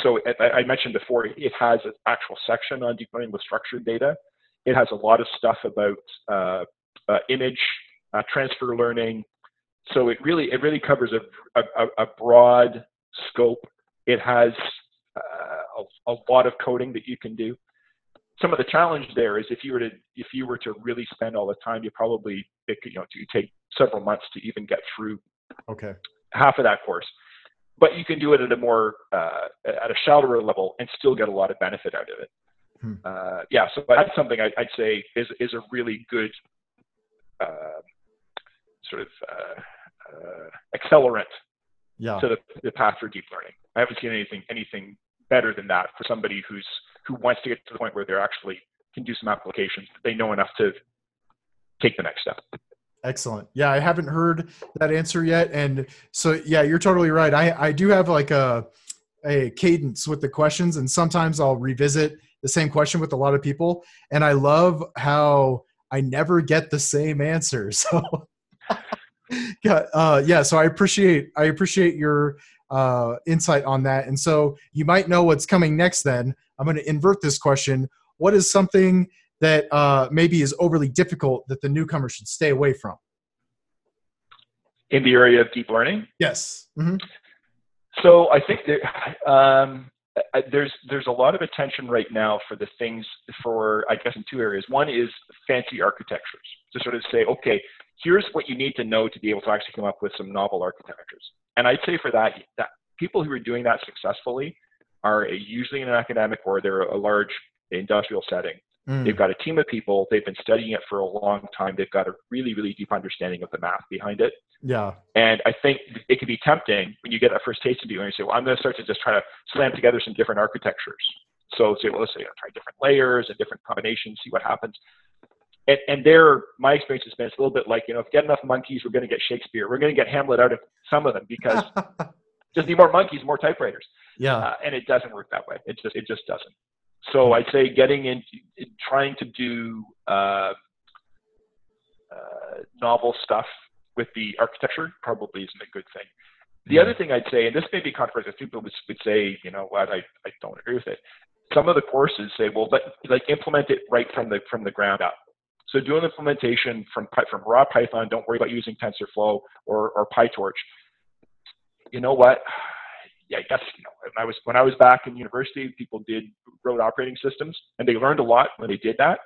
So I, I mentioned before, it has an actual section on dealing with structured data. It has a lot of stuff about uh, uh, image uh, transfer learning. So it really it really covers a a, a broad scope. It has uh, a, a lot of coding that you can do. Some of the challenge there is if you were to if you were to really spend all the time, you probably it could, you know you take several months to even get through okay half of that course. But you can do it at a more uh, at a shallower level and still get a lot of benefit out of it. Hmm. Uh, yeah, so that's something I, I'd say is is a really good uh, sort of uh, uh, accelerant yeah. to the, the path for deep learning. I haven't seen anything anything better than that for somebody who's who wants to get to the point where they actually can do some applications, but they know enough to take the next step. Excellent. Yeah, I haven't heard that answer yet. And so, yeah, you're totally right. I, I do have like a, a cadence with the questions, and sometimes I'll revisit the same question with a lot of people. And I love how I never get the same answer. So yeah, uh, yeah, so I appreciate, I appreciate your uh, insight on that. And so you might know what's coming next then. I'm going to invert this question. What is something that uh, maybe is overly difficult that the newcomer should stay away from? In the area of deep learning? Yes. Mm-hmm. So I think there, um, there's, there's a lot of attention right now for the things for, I guess, in two areas. One is fancy architectures, to sort of say, okay, here's what you need to know to be able to actually come up with some novel architectures. And I'd say for that, that people who are doing that successfully are usually in an academic or they're a large industrial setting. Mm. They've got a team of people. They've been studying it for a long time. They've got a really, really deep understanding of the math behind it. Yeah. And I think it can be tempting when you get that first taste of it and you say, well, I'm going to start to just try to slam together some different architectures. So say, well, let's say I'll try different layers and different combinations, see what happens. And, and there, my experience has been it's a little bit like, you know, if you get enough monkeys, we're going to get Shakespeare. We're going to get Hamlet out of some of them because just need more monkeys, more typewriters. Yeah. Uh, and it doesn't work that way. It just, it just doesn't. So I'd say getting into trying to do uh, uh, novel stuff with the architecture probably isn't a good thing. The other thing I'd say, and this may be controversial, people would, would say, you know what, I, I don't agree with it. Some of the courses say, well, let, like implement it right from the from the ground up. So do an implementation from from raw Python. Don't worry about using TensorFlow or or PyTorch. You know what? Yeah, I guess, you know, when I was when I was back in university, people did wrote operating systems, and they learned a lot when they did that.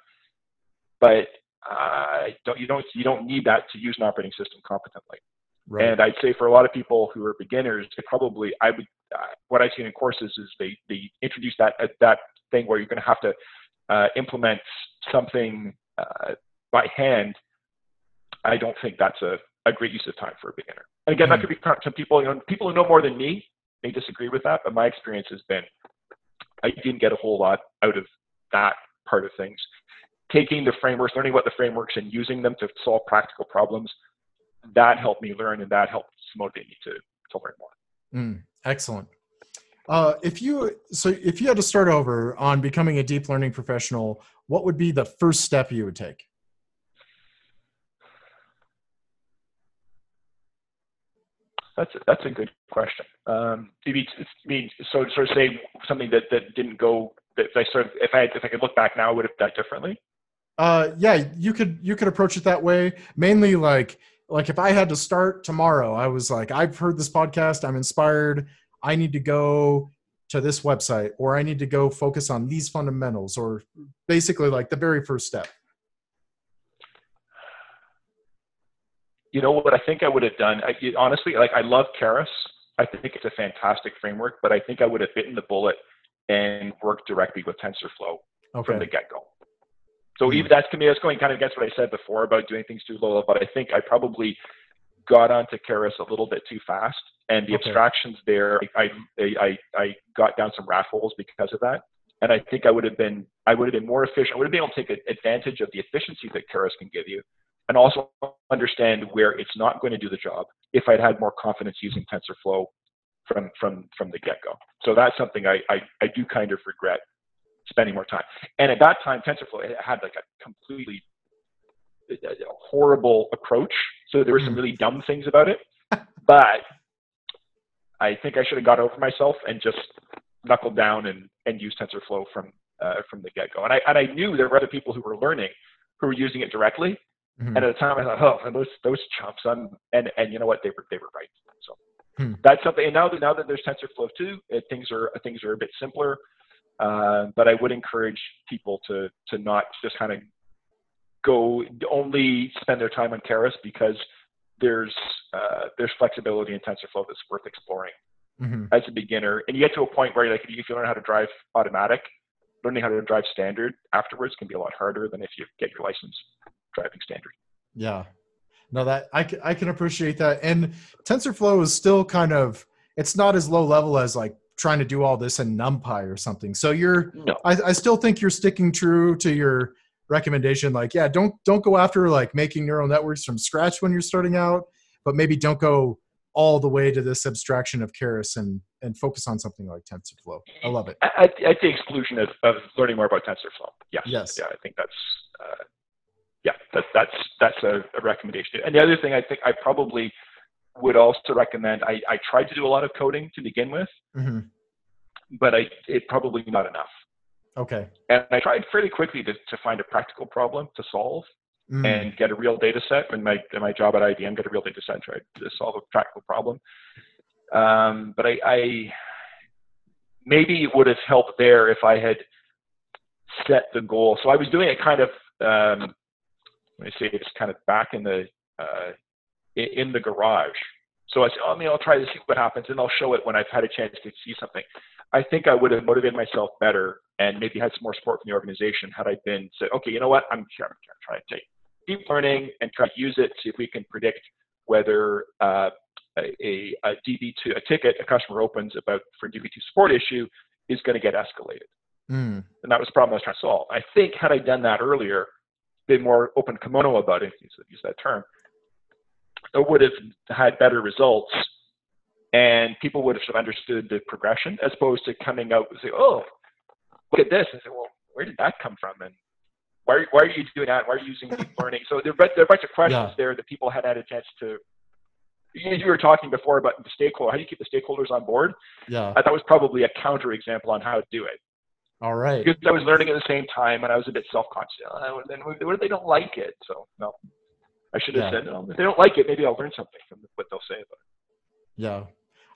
But uh, don't you don't you don't need that to use an operating system competently. Right. And I'd say for a lot of people who are beginners, they probably I would uh, what I've seen in courses is they they introduce that uh, that thing where you're going to have to uh, implement something uh, by hand. I don't think that's a a great use of time for a beginner. And again, mm-hmm. that could be some people you know people who know more than me. May disagree with that, but my experience has been I didn't get a whole lot out of that part of things. Taking the frameworks, learning about the frameworks and using them to solve practical problems, that helped me learn and that helped motivate me to, to learn more. Mm, excellent. Uh, if you so if you had to start over on becoming a deep learning professional, what would be the first step you would take? That's a, that's a good question. Um, maybe it's, I mean, so sort of say something that, that didn't go that I sort of if I if I could look back now, I would have done differently. Uh, yeah, you could you could approach it that way. Mainly like like if I had to start tomorrow, I was like, I've heard this podcast, I'm inspired. I need to go to this website, or I need to go focus on these fundamentals, or basically like the very first step. You know what I think I would have done? I, it, honestly, like I love Keras. I think it's a fantastic framework, but I think I would have bitten the bullet and worked directly with TensorFlow okay. from the get-go. So mm-hmm. even that's that's going kind of against what I said before about doing things too low, but I think I probably got onto Keras a little bit too fast, and the okay. abstractions there, I, I I I got down some rat holes because of that, and I think I would have been I would have been more efficient. I would have been able to take advantage of the efficiency that Keras can give you. And also understand where it's not going to do the job if I'd had more confidence using TensorFlow from from from the get-go. So that's something I, I I do kind of regret spending more time. And at that time, TensorFlow had like a completely horrible approach. So there were some really dumb things about it. But I think I should have got over myself and just knuckled down and, and used TensorFlow from uh, from the get-go. And I and I knew there were other people who were learning who were using it directly. Mm-hmm. And at the time, I thought, oh, and those those chumps. I'm, and and you know what? They were they were right. So hmm. that's something. And now that now that there's TensorFlow too, it, things are things are a bit simpler. Uh, but I would encourage people to to not just kind of go only spend their time on Keras, because there's uh, there's flexibility in TensorFlow that's worth exploring mm-hmm. as a beginner. And you get to a point where, like, if you, if you learn how to drive automatic, learning how to drive standard afterwards can be a lot harder than if you get your license driving standard. Yeah, no, that I can, I can appreciate that. And TensorFlow is still kind of, it's not as low level as like trying to do all this in NumPy or something. So you're, no. I, I still think you're sticking true to your recommendation. Like, yeah, don't, don't go after like making neural networks from scratch when you're starting out, but maybe don't go all the way to this abstraction of Keras and, and focus on something like TensorFlow. I love it. At, at the exclusion of, of learning more about TensorFlow. Yes. Yes. Yeah. I think that's, uh, yeah, that, that's, that's a, a recommendation. And the other thing I think I probably would also recommend, I, I tried to do a lot of coding to begin with, mm-hmm. but I, it probably not enough. Okay. And I tried fairly quickly to, to find a practical problem to solve mm. and get a real data set. When my, in my job at I B M, got a real data set and tried to solve a practical problem. Um, but I, I, maybe it would have helped there if I had set the goal. So I was doing it kind of, um, let me see, it's kind of back in the, uh, in the garage. So I said, oh, I mean, I'll try to see what happens and I'll show it when I've had a chance to see something. I think I would have motivated myself better and maybe had some more support from the organization had I been said, okay, you know what, I'm trying to take deep learning and try to use it, see if we can predict whether uh, a, a D B two, a ticket a customer opens about for D B two support issue is going to get escalated. Mm. And that was the problem I was trying to solve. I think had I done that earlier, been more open kimono about it, use that term, I would have had better results and people would have sort of understood the progression as opposed to coming out and say, oh, look at this. And say, well, where did that come from? And why are, why are you doing that? Why are you using deep learning? So there are a bunch of questions yeah. there that people had had a chance to, you were talking before about the stakeholder, how do you keep the stakeholders on board? Yeah. I thought was probably a counterexample on how to do it. All right. Because I was learning at the same time and I was a bit self-conscious. Oh, and what if they don't like it? So no. I should have yeah. said, um, if they don't like it, maybe I'll learn something from what they'll say about it. Yeah.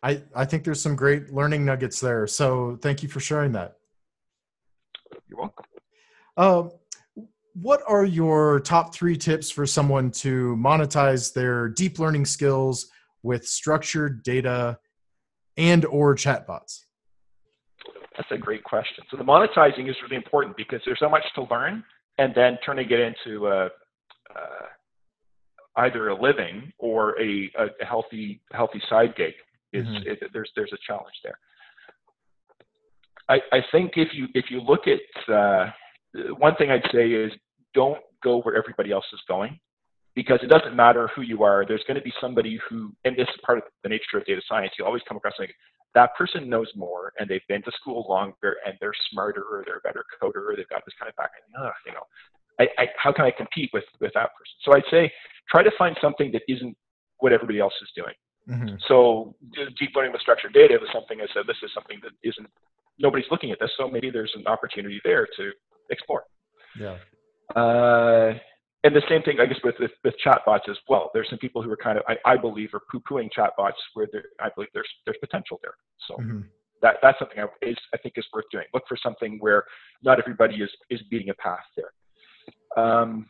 I, I think there's some great learning nuggets there. So thank you for sharing that. You're welcome. Um, what are your top three tips for someone to monetize their deep learning skills with structured data and or chatbots? That's a great question. So the monetizing is really important because there's so much to learn and then turning it into a, uh, either a living or a, a healthy, healthy side gig is mm-hmm. it, there's, there's a challenge there. I, I think if you, if you look at, uh, one thing I'd say is don't go where everybody else is going, because it doesn't matter who you are. There's going to be somebody who, and this is part of the nature of data science. You always come across something that person knows more and they've been to school longer and they're smarter or they're a better coder or they've got this kind of background, you know, I, I, how can I compete with, with that person? So I'd say, try to find something that isn't what everybody else is doing. Mm-hmm. So deep learning with structured data was something I said, this is something that isn't, nobody's looking at this. So maybe there's an opportunity there to explore. Yeah. Uh, and the same thing, I guess, with, with, with chatbots as well. There's some people who are kind of, I, I believe, are poo-pooing chatbots where I believe there's, there's potential there. So mm-hmm. that, that's something I, is, I think is worth doing. Look for something where not everybody is, is beating a path there. Um,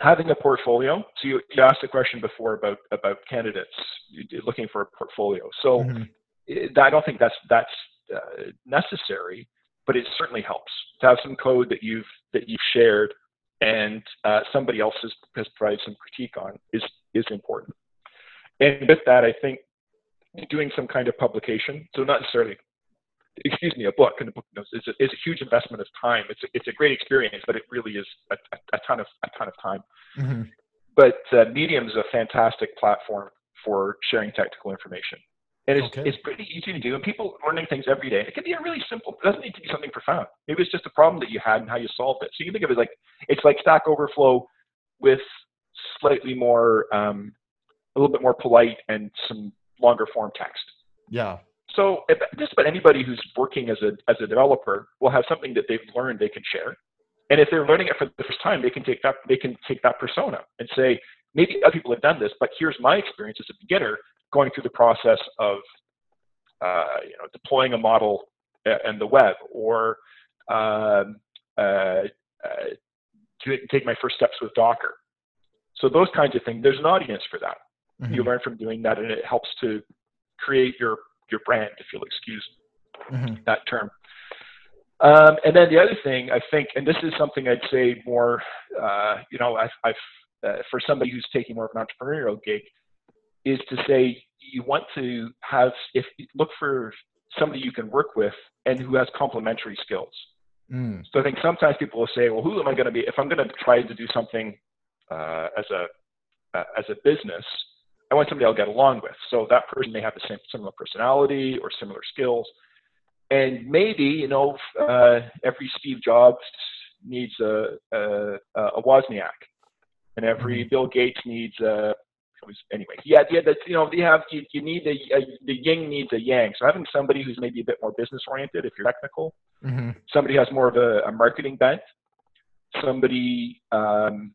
having a portfolio. So you, you asked a question before about, about candidates looking for a portfolio. So mm-hmm. it, I don't think that's, that's uh, necessary, but it certainly helps to have some code that you've, that you've shared and uh, somebody else has, has provided some critique on is, is important. And with that, I think doing some kind of publication, so not necessarily, excuse me, a book and a book notes is a, is a huge investment of time. It's a, it's a great experience, but it really is a, a, a ton of a ton of time. Mm-hmm. But uh, Medium is a fantastic platform for sharing technical information, and it's okay. it's pretty easy to do. And people learning things every day. It can be a really simple. It doesn't need to be something profound. Maybe it's just a problem that you had and how you solved it. So you can think of it like it's like Stack Overflow with slightly more, um, a little bit more polite and some longer form text. Yeah. So just about anybody who's working as a, as a developer will have something that they've learned they can share. And if they're learning it for the first time, they can take that, they can take that persona and say, maybe other people have done this, but here's my experience as a beginner going through the process of uh, you know, deploying a model and the web, or um, uh, uh, to take my first steps with Docker. So those kinds of things, there's an audience for that. Mm-hmm. You learn from doing that, and it helps to create your, your brand, if you'll excuse mm-hmm. that term. Um, and then the other thing, I think, and this is something I'd say more, uh, you know, I've, I've uh, for somebody who's taking more of an entrepreneurial gig, is to say you want to have, if look for somebody you can work with and who has complementary skills. Mm. So I think sometimes people will say, well, who am I going to be? If I'm going to try to do something uh, as a uh, as a business, I want somebody I'll get along with. So that person may have the same similar personality or similar skills. And maybe, you know, uh, every Steve Jobs needs a, a, a Wozniak, and every mm-hmm. Bill Gates needs a, anyway, yeah, yeah, that's, you know, you have, you, you need a, a, the yin needs a yang. So having somebody who's maybe a bit more business oriented, if you're technical, mm-hmm. somebody has more of a, a marketing bent, somebody um,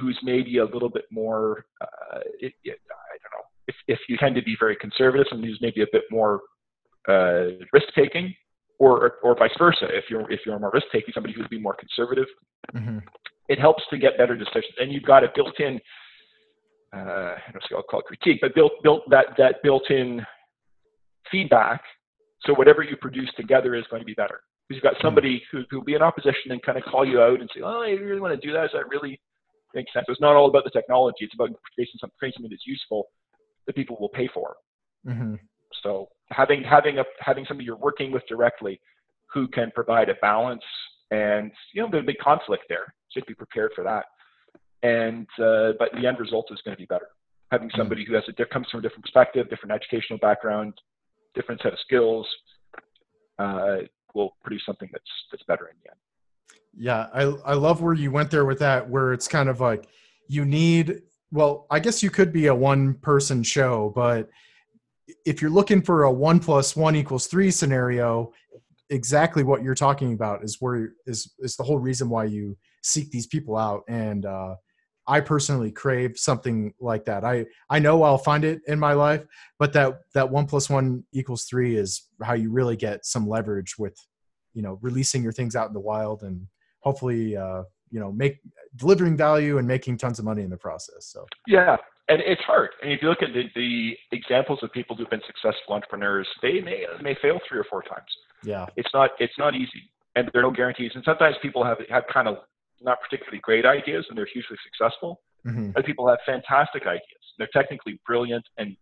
who's maybe a little bit more, uh, it, it, I don't know, if, if you tend to be very conservative, somebody who's maybe a bit more Uh, risk-taking, or or vice versa. If you're if you're more risk-taking, somebody who would be more conservative, mm-hmm. it helps to get better decisions. And you've got a built-in, uh, I don't know, I'll call it critique, but built built that that built-in feedback. So whatever you produce together is going to be better. Because you've got somebody mm-hmm. who who'll be in opposition and kind of call you out and say, "Oh, you really want to do that? Does that really make sense?" So it's not all about the technology. It's about creating something, creating something that's useful that people will pay for. Mm-hmm. So having having a having somebody you're working with directly who can provide a balance, and you know there's a big conflict there, so be prepared for that. And uh, but the end result is going to be better. Having somebody who has a comes from a different perspective, different educational background, different set of skills, uh, will produce something that's that's better in the end. Yeah, I I love where you went there with that, where it's kind of like you need. Well, I guess you could be a one person show, but if you're looking for a one plus one equals three scenario, exactly what you're talking about is where is, is the whole reason why you seek these people out. And uh, I personally crave something like that. I, I know I'll find it in my life, but that, that one plus one equals three is how you really get some leverage with, you know, releasing your things out in the wild and hopefully, uh, you know, make delivering value and making tons of money in the process. So, yeah. And it's hard. And if you look at the, the examples of people who've been successful entrepreneurs, they may may fail three or four times. Yeah, it's not it's not easy, and there are no guarantees. And sometimes people have have kind of not particularly great ideas, and they're hugely successful. Mm-hmm. Other people have fantastic ideas. They're technically brilliant, and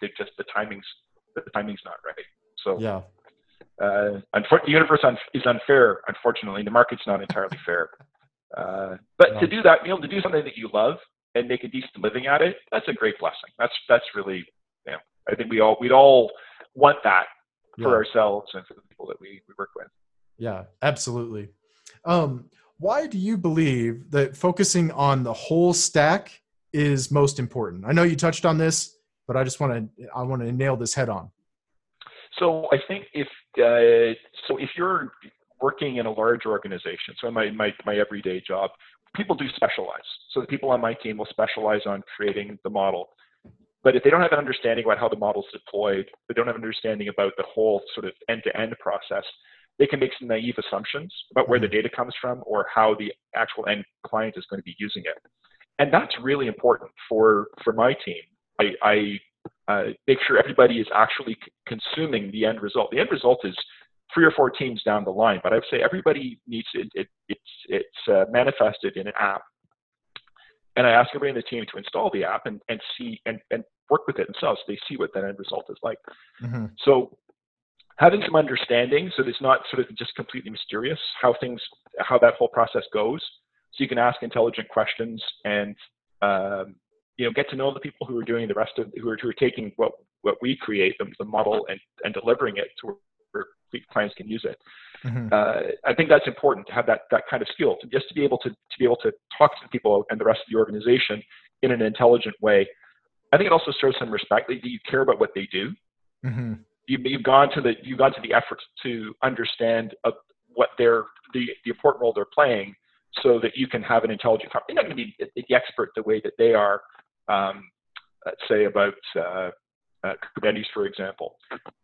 they just the timing's the timing's not right. So yeah, uh, the universe un is unfair. Unfortunately, the market's not entirely fair. Uh, but yeah. to do that, you know, to do something that you love and make a decent living at it, that's a great blessing. That's, that's really, you know, I think we all, we'd all want that for yeah. ourselves and for the people that we, we work with. Yeah, absolutely. Um, why do you believe that focusing on the whole stack is most important? I know you touched on this, but I just want to, I want to nail this head on. So I think if, uh, so if you're working in a large organization, so in my, my, my everyday job, people do specialize. So the people on my team will specialize on creating the model. But if they don't have an understanding about how the model's deployed, they don't have an understanding about the whole sort of end-to-end process, they can make some naive assumptions about where the data comes from or how the actual end client is going to be using it. And that's really important for, for my team. I, I uh, make sure everybody is actually consuming the end result. The end result is three or four teams down the line, but I would say everybody needs it. it it's it's uh, manifested in an app, and I ask everybody in the team to install the app and and see and and work with it themselves. So they see what that end result is like. Mm-hmm. So having some understanding, so that it's not sort of just completely mysterious how things how that whole process goes. So you can ask intelligent questions and um, you know get to know the people who are doing the rest of who are who are taking what what we create the, the model and and delivering it to clients can use it. Mm-hmm. uh, I think that's important to have that that kind of skill, to just to be able to to be able to talk to people and the rest of the organization in an intelligent way. I think it also shows some respect that you care about what they do. Mm-hmm. you, you've gone to the you've gone to the efforts to understand uh, what they're the the important role they're playing, so that you can have an intelligent company. You're not going to be the expert the way that they are, um, let's say about uh, uh, Kubernetes, for example.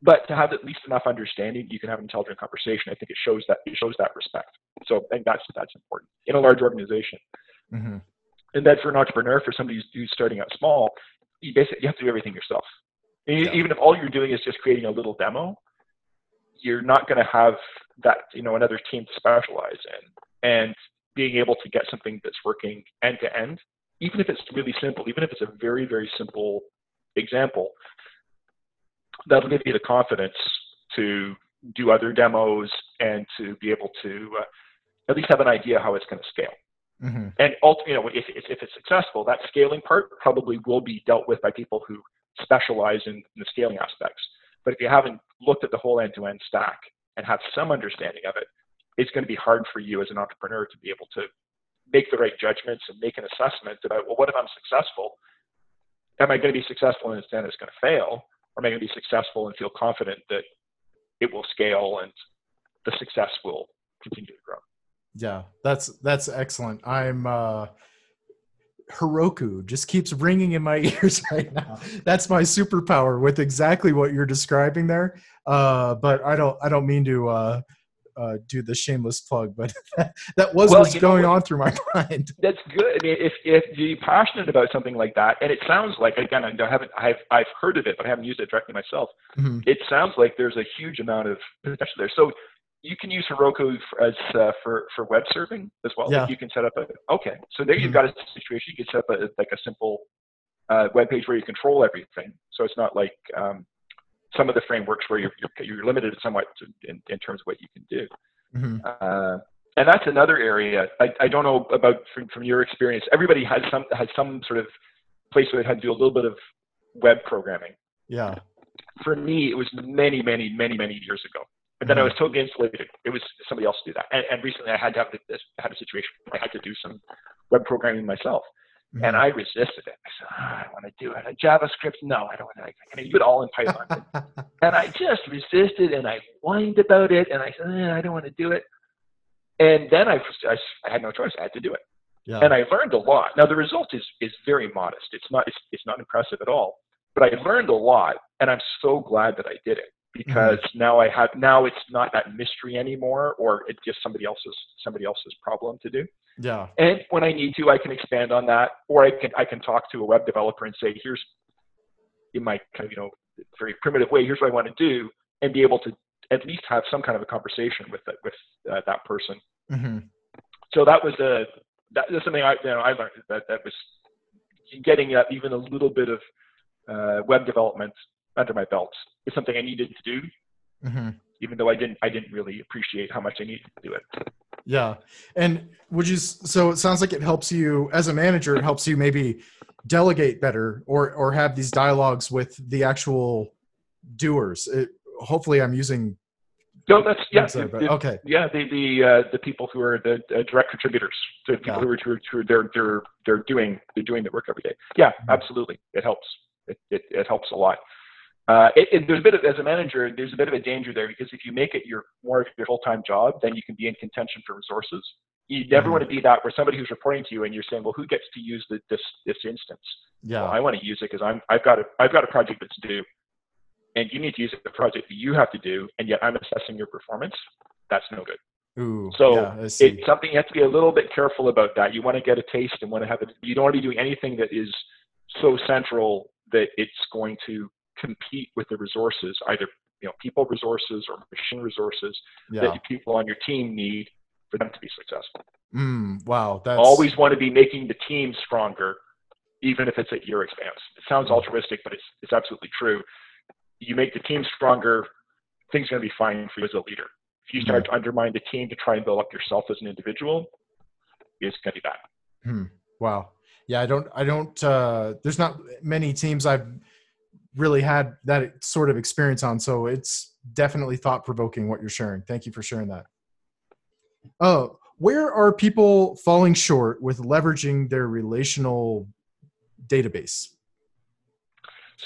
But to have at least enough understanding, you can have an intelligent conversation. I think it shows that it shows that respect. So I think that's that's important in a large organization. Mm-hmm. And then for an entrepreneur, for somebody who's, who's starting out small, you basically you have to do everything yourself. Yeah. Even if all you're doing is just creating a little demo, you're not going to have that, you know, another team to specialize in. And being able to get something that's working end to end, even if it's really simple, even if it's a very, very simple example, that'll give you the confidence to do other demos and to be able to uh, at least have an idea how it's going to scale. Mm-hmm. And ultimately, you know, if, if, if it's successful, that scaling part probably will be dealt with by people who specialize in, in the scaling aspects. But if you haven't looked at the whole end-to-end stack and have some understanding of it, it's going to be hard for you as an entrepreneur to be able to make the right judgments and make an assessment about, well, what if I'm successful? Am I going to be successful and understand it's going to fail? Or am I going to be successful and feel confident that it will scale and the success will continue to grow? Yeah, that's that's excellent. I'm uh, Heroku just keeps ringing in my ears right now. That's my superpower with exactly what you're describing there. Uh, but I don't I don't mean to uh, uh, do the shameless plug, but that, that was well, what's going know, on through my mind. That's good. I mean, if if you're passionate about something like that, and it sounds like, again, I haven't I've I've heard of it, but I haven't used it directly myself. Mm-hmm. It sounds like there's a huge amount of potential there. So you can use Heroku for, as uh, for for web serving as well. Yeah. Like you can set up a okay. So there you've got a situation. You can set up a, like a simple uh, web page where you control everything. So it's not like um, some of the frameworks where you're you're, you're limited somewhat to, in, in terms of what you can do. Mm-hmm. Uh, and that's another area. I, I don't know about from, from your experience. Everybody has some has some sort of place where they had to do a little bit of web programming. Yeah. For me, it was many many many many years ago. But then I was totally insulated. It was somebody else to do that. And, and recently I had to have this, had a situation where I had to do some web programming myself. Mm-hmm. And I resisted it. I said, ah, I want to do it. I, JavaScript? No, I don't want to. I, I can do it all in Python. And I just resisted and I whined about it. And I said, eh, I don't want to do it. And then I, I, I had no choice. I had to do it. Yeah. And I learned a lot. Now the result is, is very modest. It's not, it's, it's not impressive at all, but I learned a lot and I'm so glad that I did it. Because mm-hmm. now I have now it's not that mystery anymore, or it's just somebody else's somebody else's problem to do. Yeah. And when I need to, I can expand on that, or I can I can talk to a web developer and say, here's in my kind of you know very primitive way, here's what I want to do, and be able to at least have some kind of a conversation with that, with uh, that person. Mm-hmm. So that was a that that's something I you know I learned that that was getting up even a little bit of uh, web development under my belt. It's something I needed to do, mm-hmm. even though I didn't, I didn't really appreciate how much I needed to do it. Yeah. And would you, so it sounds like it helps you as a manager, it helps you maybe delegate better or, or have these dialogues with the actual doers. It, hopefully I'm using. No, that's, yeah. That's it, it, okay. Yeah. The, the, uh, the people who are the uh, direct contributors, the people yeah. who are, who are, they're, they're, they're doing, they're doing the work every day. Yeah, mm-hmm. absolutely. It helps. It, it, it helps a lot. Uh, it, it, there's a bit of, as a manager, there's a bit of a danger there because if you make it your more of your full-time job, then you can be in contention for resources. You never mm-hmm. want to be that where somebody who's reporting to you and you're saying, well, who gets to use the, this this instance? Yeah, well, I want to use it because I'm I've got a I've got a project that's due, and you need to use it for the project that you have to do, and yet I'm assessing your performance. That's no good. Ooh, so yeah, it's something you have to be a little bit careful about. That you want to get a taste and want to have it. You don't want to be doing anything that is so central that it's going to compete with the resources, either you know people resources or machine resources yeah. that people on your team need for them to be successful. Mm, wow, that's always want to be making the team stronger, even if it's at your expense. It sounds altruistic, but it's it's absolutely true. You make the team stronger, things are going to be fine for you as a leader. If you start mm. to undermine the team to try and build up yourself as an individual, it's going to be bad. Mm, wow. Yeah, I don't. I don't. Uh, there's not many teams I've really had that sort of experience on. So it's definitely thought provoking what you're sharing. Thank you for sharing that. Oh, where are people falling short with leveraging their relational database?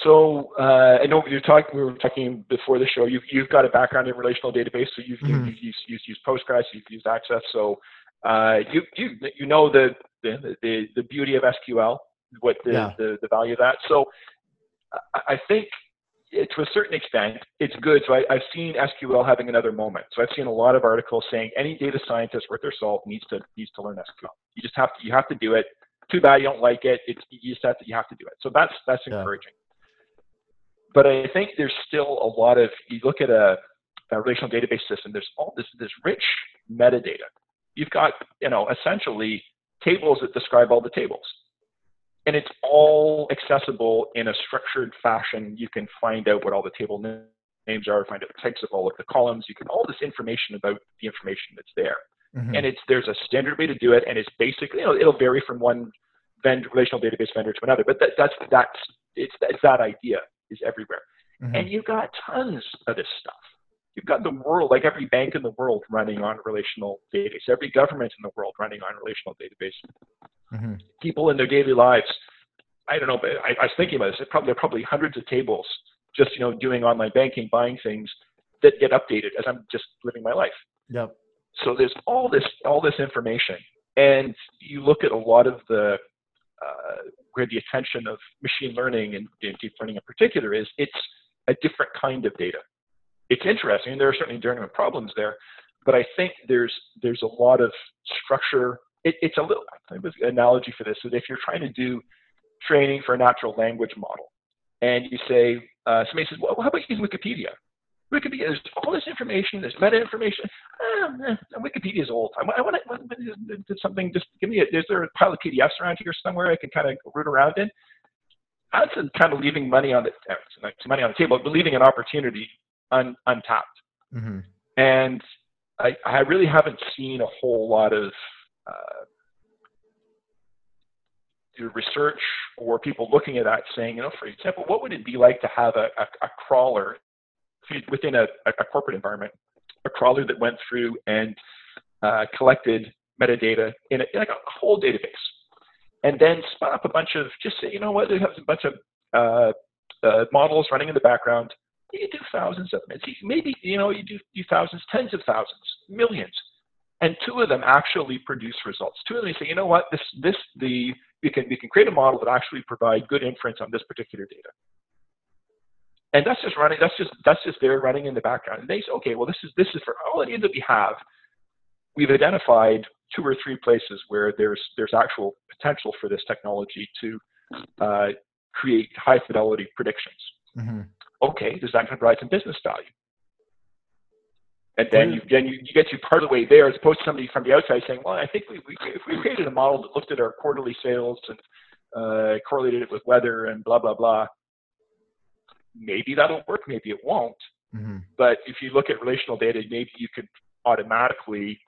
So uh, I know you're talking. We were talking before the show. You've you've got a background in relational database, so you've mm-hmm. you've used, used, used Postgres, you've used Access. So uh, you you you know the the the, the beauty of S Q L, what the, yeah. the the value of that. So I, I think it, to a certain extent, it's good. So I, I've seen S Q L having another moment. So I've seen a lot of articles saying any data scientist worth their salt needs to needs to learn S Q L. You just have to you have to do it. Too bad you don't like it. It's you just have to you have to do it. So that's that's encouraging. Yeah. But I think there's still a lot of, you look at a, a relational database system, there's all this, this rich metadata. You've got, you know, essentially tables that describe all the tables. And it's all accessible in a structured fashion. You can find out what all the table names are, find out the types of all of the columns. You can, all this information about the information that's there. Mm-hmm. And it's, there's a standard way to do it. And it's basically, you know, it'll vary from one vendor, relational database vendor to another, but that, that's, that's, it's, it's that idea. Is everywhere. Mm-hmm. And you've got tons of this stuff. You've got the world, like every bank in the world running on relational database, every government in the world running on relational database. Mm-hmm. People in their daily lives, I don't know, but I, I was thinking about this, there probably, there are probably hundreds of tables just, you know, doing online banking, buying things that get updated as I'm just living my life. Yep. So there's all this, all this information. And you look at a lot of the, uh, where the attention of machine learning and deep learning in particular is, it's a different kind of data. It's interesting, and there are certainly different problems there, but I think there's there's a lot of structure. It, it's a little, I think an analogy for this is if you're trying to do training for a natural language model, and you say, uh, somebody says, well, how about you use Wikipedia? Wikipedia, there's all this information, there's meta information. Ah, Wikipedia is old. I, I want to something, just give me a, is there a pile of P D Fs around here somewhere I can kind of root around in? That's kind of leaving money on the, not money on the table, but leaving an opportunity un, untapped. Mm-hmm. And I, I really haven't seen a whole lot of uh, research or people looking at that saying, you know, for example, what would it be like to have a, a, a crawler within a, a corporate environment, a crawler that went through and uh, collected metadata in, a, in like a whole database, and then spun up a bunch of, just say, you know what, they have a bunch of uh, uh, models running in the background. You do thousands of them. It's, maybe, you know, you do, do thousands, tens of thousands, millions, and two of them actually produce results. Two of them say, you know what, this, this, the, we can, we can create a model that actually provide good inference on this particular data. And that's just running, that's just, that's just there running in the background. And they say, okay, well, this is, this is for all the data that we have, we've identified two or three places where there's, there's actual potential for this technology to uh, create high fidelity predictions. Mm-hmm. Okay, does that provide some business value? And then, mm-hmm. you, then you, you get to part of the way there, as opposed to somebody from the outside saying, well, I think we, we, if we created a model that looked at our quarterly sales and uh, correlated it with weather and blah, blah, blah, maybe that'll work, maybe it won't. Mm-hmm. But if you look at relational data, maybe you could automatically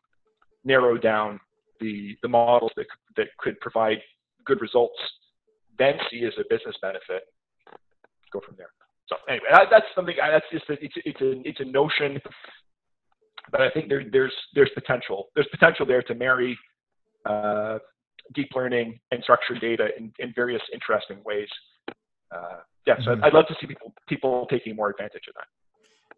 narrow down the, the models that, that could provide good results, then see as a business benefit, go from there. So anyway, that, that's something, that's just, a, it's, it's, a, it's a notion, but I think there, there's, there's potential. There's potential there to marry uh, deep learning and structured data in, in various interesting ways. Uh, yeah, so mm-hmm. I'd love to see people people taking more advantage of that.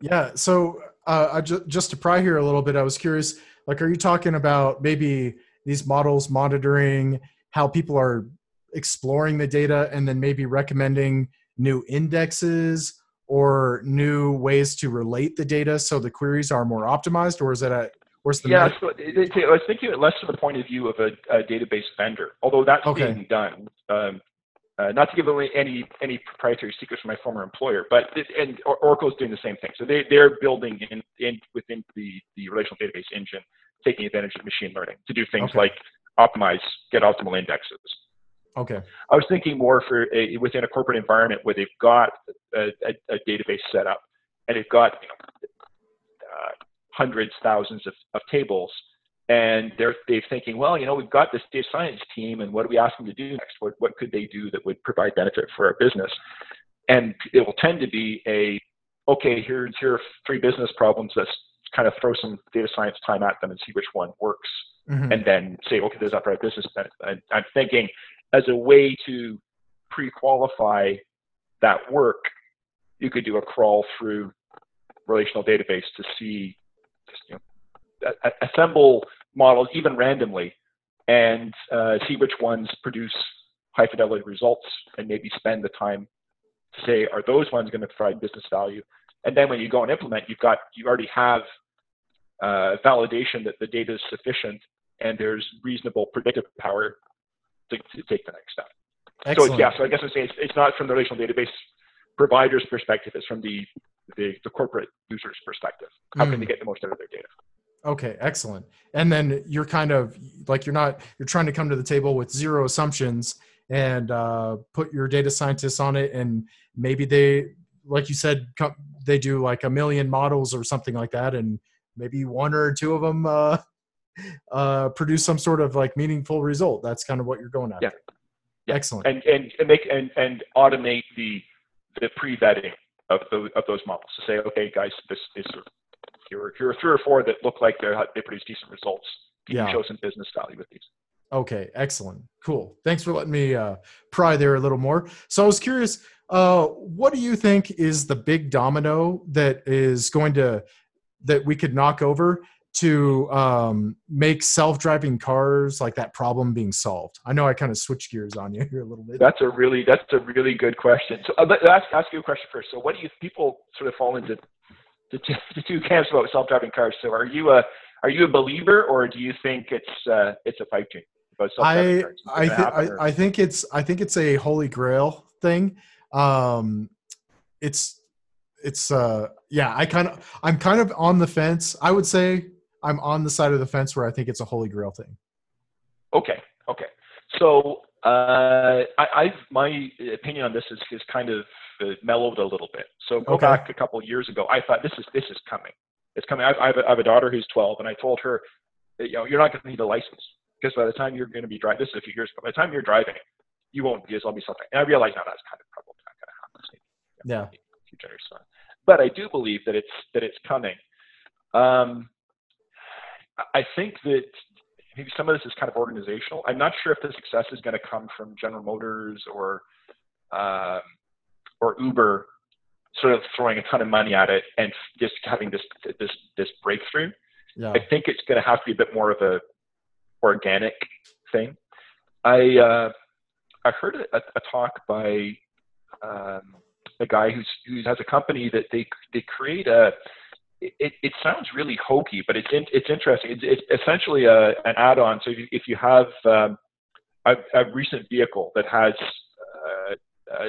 Yeah, so uh, I ju just to pry here a little bit, I was curious, like, are you talking about maybe these models monitoring how people are exploring the data and then maybe recommending new indexes or new ways to relate the data so the queries are more optimized, or is it a where's the yeah? So it, it, I was thinking less from the point of view of a, a database vendor, although that's okay. being done. Um, Uh, not to give away any any proprietary secrets from my former employer, but it, and Oracle is doing the same thing. So they they're building in, in within the the relational database engine, taking advantage of machine learning to do things okay. like optimize, get optimal indexes. Okay. I was thinking more for a, within a corporate environment where they've got a, a, a database set up and they've got, you know, uh, hundreds, thousands of, of tables. And they're, they're thinking, well, you know, we've got this data science team, and what do we ask them to do next? What, what could they do that would provide benefit for our business? And it will tend to be a, okay, here's, here are three business problems. Let's kind of throw some data science time at them and see which one works. Mm-hmm. And then say, okay, there's upright business benefit. I'm thinking as a way to pre-qualify that work, you could do a crawl through relational database to see, just, you know, a, a, assemble models even randomly, and uh, see which ones produce high fidelity results, and maybe spend the time to say, are those ones going to provide business value? And then when you go and implement, you've got, you already have uh, validation that the data is sufficient and there's reasonable predictive power to, to take the next step. Excellent. So yeah, so I guess I'm saying it's, it's not from the relational database provider's perspective, it's from the, the, the corporate user's perspective. How mm. can they get the most out of their data? Okay, excellent. And then you're kind of like, you're not, you're trying to come to the table with zero assumptions and uh, put your data scientists on it. And maybe they, like you said, come, they do like a million models or something like that. And maybe one or two of them uh, uh, produce some sort of like meaningful result. That's kind of what you're going after. Yeah. Yeah. Excellent. And, and, and make, and, and automate the, the pre-vetting of those, of those models to say, okay, guys, this is sort of, Here are, here are three or four that look like they they produce decent results. You yeah. can show some business value with these. Okay, excellent. Cool. Thanks for letting me uh, pry there a little more. So I was curious, uh, what do you think is the big domino that is going to, that we could knock over to um, make self-driving cars, like that problem being solved? I know I kind of switched gears on you here a little bit. That's a really, that's a really good question. So uh, let's ask, ask you a question first. So what do you, people sort of fall into the two, the two camps about self-driving cars. So, are you a are you a believer, or do you think it's uh, it's a pipe dream about self-driving I, cars? I, th- I I think it's I think it's a holy grail thing. Um, it's it's uh, yeah. I kind of I'm kind of on the fence. I would say I'm on the side of the fence where I think it's a holy grail thing. Okay. Okay. So uh, I I've, my opinion on this is is kind of mellowed a little bit. So go okay. back a couple of years ago, I thought this is this is coming. It's coming. I, I, have a, I have a daughter who's twelve, and I told her, you know, you're not going to need a license, because by the time you're going to be driving, this is a few years ago, by the time you're driving, you won't be as be something. And I realized, no, that's kind of probably not going to happen. Yeah. yeah. But I do believe that it's that it's coming. Um, I think that maybe some of this is kind of organizational. I'm not sure if the success is going to come from General Motors or um, or Uber sort of throwing a ton of money at it and just having this, this, this breakthrough. Yeah. I think it's going to have to be a bit more of a organic thing. I, uh, I heard a, a talk by, um, a guy who's, who has a company that they, they create a, it, it sounds really hokey, but it's, in, it's interesting. It's, it's essentially a, an add-on. So if you, if you have, um, a, a recent vehicle that has, uh, uh,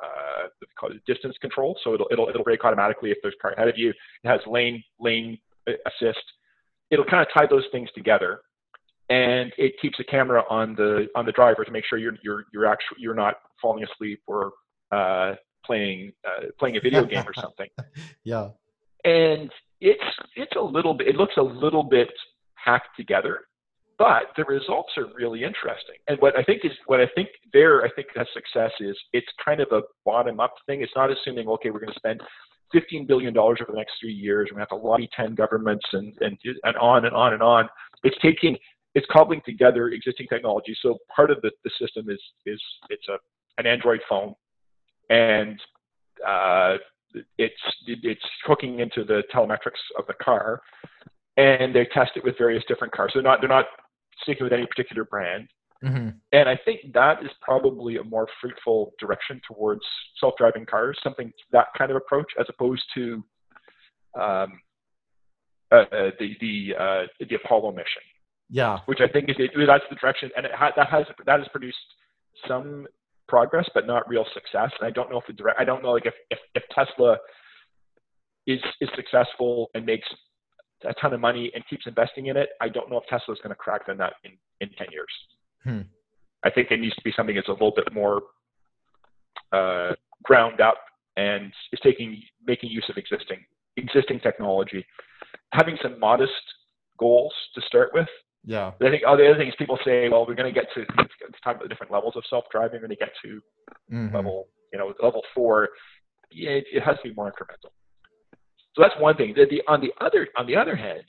Uh, call it distance control, so it'll it'll it'll brake automatically if there's a car ahead of you. It has lane lane assist. It'll kind of tie those things together, and it keeps a camera on the on the driver to make sure you're you're you're actually you're not falling asleep or uh, playing uh, playing a video game or something. Yeah, and it's it's a little bit. It looks a little bit hacked together, but the results are really interesting. And what I think is, what I think there, I think that success is, it's kind of a bottom-up thing. It's not assuming, okay, we're going to spend fifteen billion dollars over the next three years. We're going to have to lobby ten governments and, and, and on and on and on. It's taking, it's cobbling together existing technology. So part of the, the system is, is it's a, an Android phone, and uh, it's, it's hooking into the telemetrics of the car, and they test it with various different cars. So they're not, they're not sticking with any particular brand. Mm-hmm. And I think that is probably a more fruitful direction towards self-driving cars, something, that kind of approach, as opposed to um, uh, the the, uh, the Apollo mission. Yeah. Which I think is, it, that's the direction. And it ha- that has that has produced some progress, but not real success. And I don't know if the direct, I don't know like if, if, if Tesla is is successful and makes a ton of money and keeps investing in it, I don't know if Tesla's going to crack the nut in, in ten years. Hmm. I think it needs to be something that's a little bit more uh, ground up and is taking, making use of existing, existing technology, having some modest goals to start with. Yeah. I think, oh, the other thing is people say, well, we're going to get to, let's talk about the different levels of self-driving. We're going to get to mm-hmm. level, you know, level four. Yeah, it, it has to be more incremental. So that's one thing. The, the, on the other, on the other hand,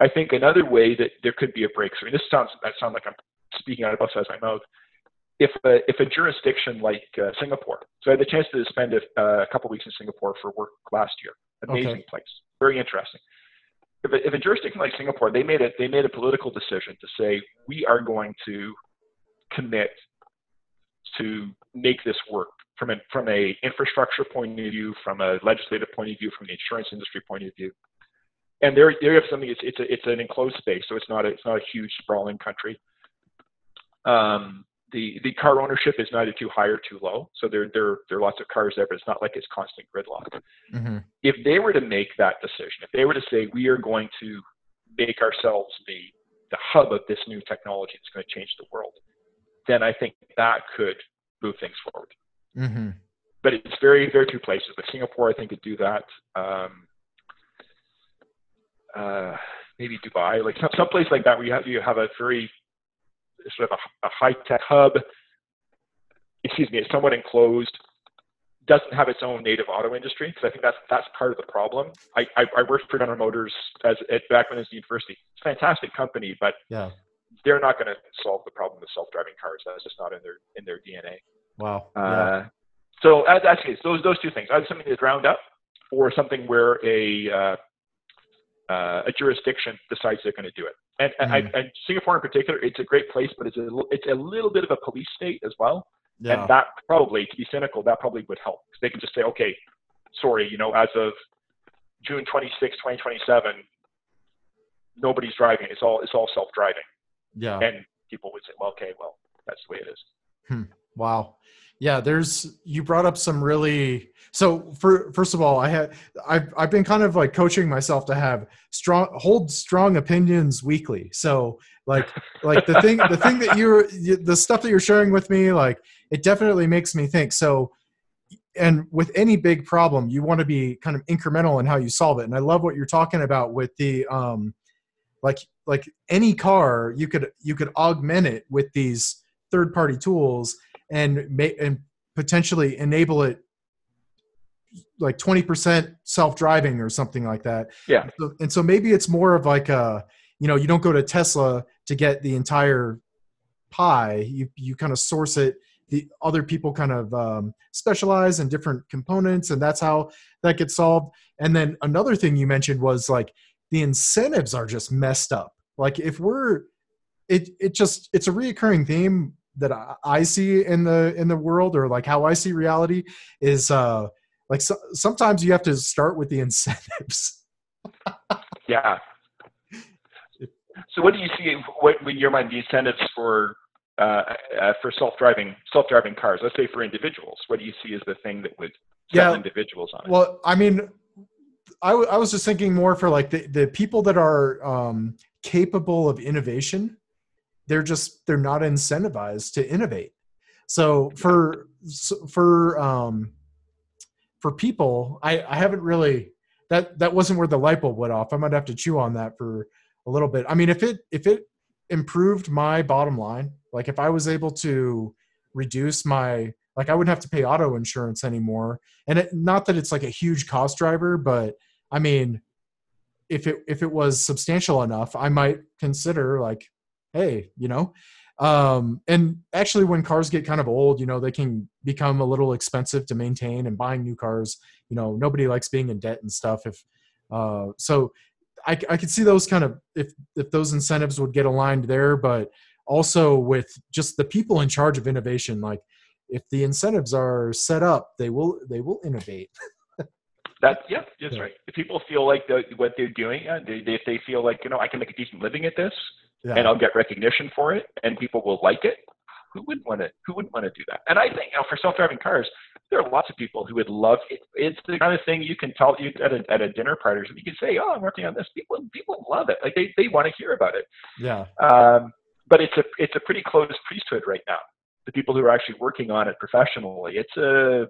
I think another way that there could be a breakthrough, and this sounds, that sounds like I'm speaking out of both sides of my mouth, if a, if a jurisdiction like uh, Singapore, so I had the chance to spend a, uh, a couple weeks in Singapore for work last year. Amazing okay. place, very interesting. If a, if a jurisdiction like Singapore, they made a, they made a political decision to say, we are going to commit to make this work from an from a infrastructure point of view, from a legislative point of view, from the insurance industry point of view. And there, there is something, it's, it's, a, it's an enclosed space, so it's not a, it's not a huge sprawling country. Um, the, the car ownership is neither too high or too low, so there, there, there are lots of cars there, but it's not like it's constant gridlock. Mm-hmm. If they were to make that decision, if they were to say, we are going to make ourselves the, the hub of this new technology that's going to change the world, then I think that could move things forward. Mm-hmm. But it's very, very few places. But Singapore, I think, could do that. Um, uh, maybe Dubai, like some, some place like that where you have, you have a very sort of a, a high-tech hub, excuse me, it's somewhat enclosed, doesn't have its own native auto industry, because I think that's, that's part of the problem. I, I, I worked for General Motors as, at, back when I was at the university. It's a fantastic company, but yeah. they're not going to solve the problem with self-driving cars. That's just not in their, in their D N A. Wow. Uh, yeah. So as, as it's those, those two things, either something that's ground up or something where a, uh, uh, a jurisdiction decides they're going to do it. And, and, mm-hmm. I, and Singapore in particular, it's a great place, but it's a, it's a little bit of a police state as well. Yeah. And that probably, to be cynical, that probably would help. They can just say, okay, sorry, you know, as of June twenty-sixth, twenty twenty-seven, nobody's driving. It's all, it's all self-driving. Yeah. And people would say, well, okay, well, that's the way it is. Hmm. Wow. Yeah. There's, you brought up some really, so for, first of all, I had, I've, I've been kind of like coaching myself to have strong, hold strong opinions weekly. So like, like the thing, the thing that you're, the stuff that you're sharing with me, like it definitely makes me think. So, and with any big problem, you want to be kind of incremental in how you solve it. And I love what you're talking about with the, um, like, like any car, you could, you could augment it with these third-party tools and may, and potentially enable it like twenty percent self-driving or something like that. Yeah. So, and so maybe it's more of like a, you know, you don't go to Tesla to get the entire pie. You, you kind of source it. The other people kind of um, specialize in different components, and that's how that gets solved. And then another thing you mentioned was like the incentives are just messed up. Like if we're, it, it just, it's a reoccurring theme that I, I see in the, in the world, or like how I see reality is uh, like, so, sometimes you have to start with the incentives. Yeah. So what do you see, what in your mind, the incentives for, uh, uh, for self-driving, self-driving cars, let's say for individuals, what do you see as the thing that would sell yeah. individuals on it? Well, I mean, I, w- I was just thinking more for like the, the people that are um, capable of innovation. They're just, they're not incentivized to innovate. So for, for, um, for people, I, I haven't really, that, that wasn't where the light bulb went off. I might have to chew on that for a little bit. I mean, if it, if it improved my bottom line, like if I was able to reduce my, like I wouldn't have to pay auto insurance anymore. And it, not that it's like a huge cost driver, but I mean, if it, if it was substantial enough, I might consider like, hey, you know, um, and actually when cars get kind of old, you know, they can become a little expensive to maintain, and buying new cars, you know, nobody likes being in debt and stuff. If, uh, so I, I could see those kind of, if, if those incentives would get aligned there, but also with just the people in charge of innovation, like if the incentives are set up, they will, they will innovate. That, yeah, that's yeah. right. If people feel like the, what they're doing, uh, they, they, if they feel like, you know, I can make a decent living at this, yeah. and I'll get recognition for it, and people will like it. Who wouldn't want to? Who wouldn't want to do that? And I think, you know, for self-driving cars, there are lots of people who would love it. It's the kind of thing you can tell you at a at a dinner party or something. You can say, "Oh, I'm working on this." People people love it. Like they, they want to hear about it. Yeah. Um, but it's a it's a pretty closed priesthood right now. The people who are actually working on it professionally, it's a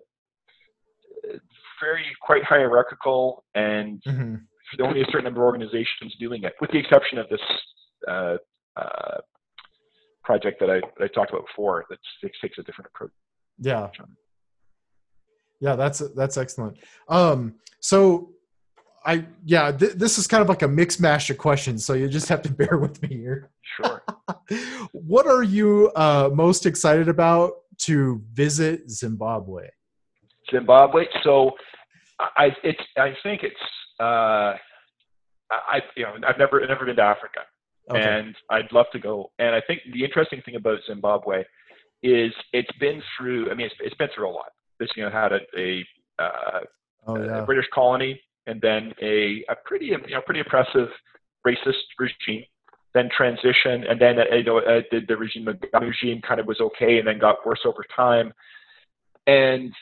it's very quite hierarchical, and mm-hmm. there's only a certain number of organizations doing it, with the exception of this. Uh, uh, project that I, that I talked about before that takes a different approach. Yeah. Yeah. That's, that's excellent. Um, so I, yeah, th- this is kind of like a mixed mash of questions. So you just have to bear with me here. Sure. What are you uh, most excited about to visit Zimbabwe? Zimbabwe. So I, it's, I think it's, uh, I, you know, I've never, never been to Africa, okay, and I'd love to go. And I think the interesting thing about Zimbabwe is it's been through, I mean, it's, it's been through a lot. This, you know, had a, a, uh, oh, yeah. a British colony, and then a, a pretty, you know, pretty oppressive racist regime, then transition. And then, you know, uh, the, the regime, the regime kind of was okay, and then got worse over time. And,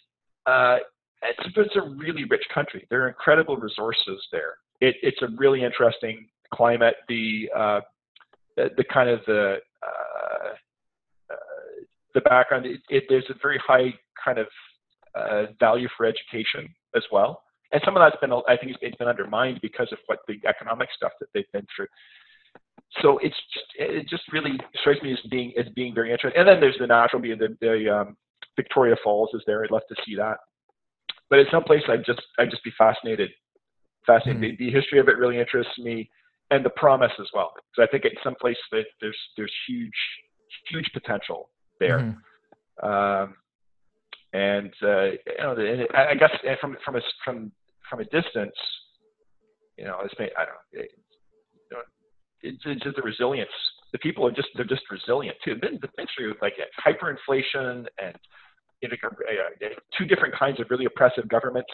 uh, It's, it's a really rich country. There are incredible resources there. It, it's a really interesting climate. The uh, the, the kind of the uh, uh, the background. It, it, there's a very high kind of uh, value for education as well, and some of that's been, I think, it's, it's been undermined because of what the economic stuff that they've been through. So it's just, it just really strikes me as being as being very interesting. And then there's the natural, the, the um, Victoria Falls is there. I'd love to see that. But it's someplace I'd just, I'd just be fascinated. Fascinated. Mm-hmm. The, the history of it really interests me, and the promise as well. So I think it's someplace that there's, there's huge, huge potential there. Mm-hmm. Um, and uh, you know, and I guess from from a from from a distance, you know, it's made, I don't know. It, you know it's, it's just the resilience. The people are just they're just resilient too. They've been through like hyperinflation and. Two different kinds of really oppressive governments,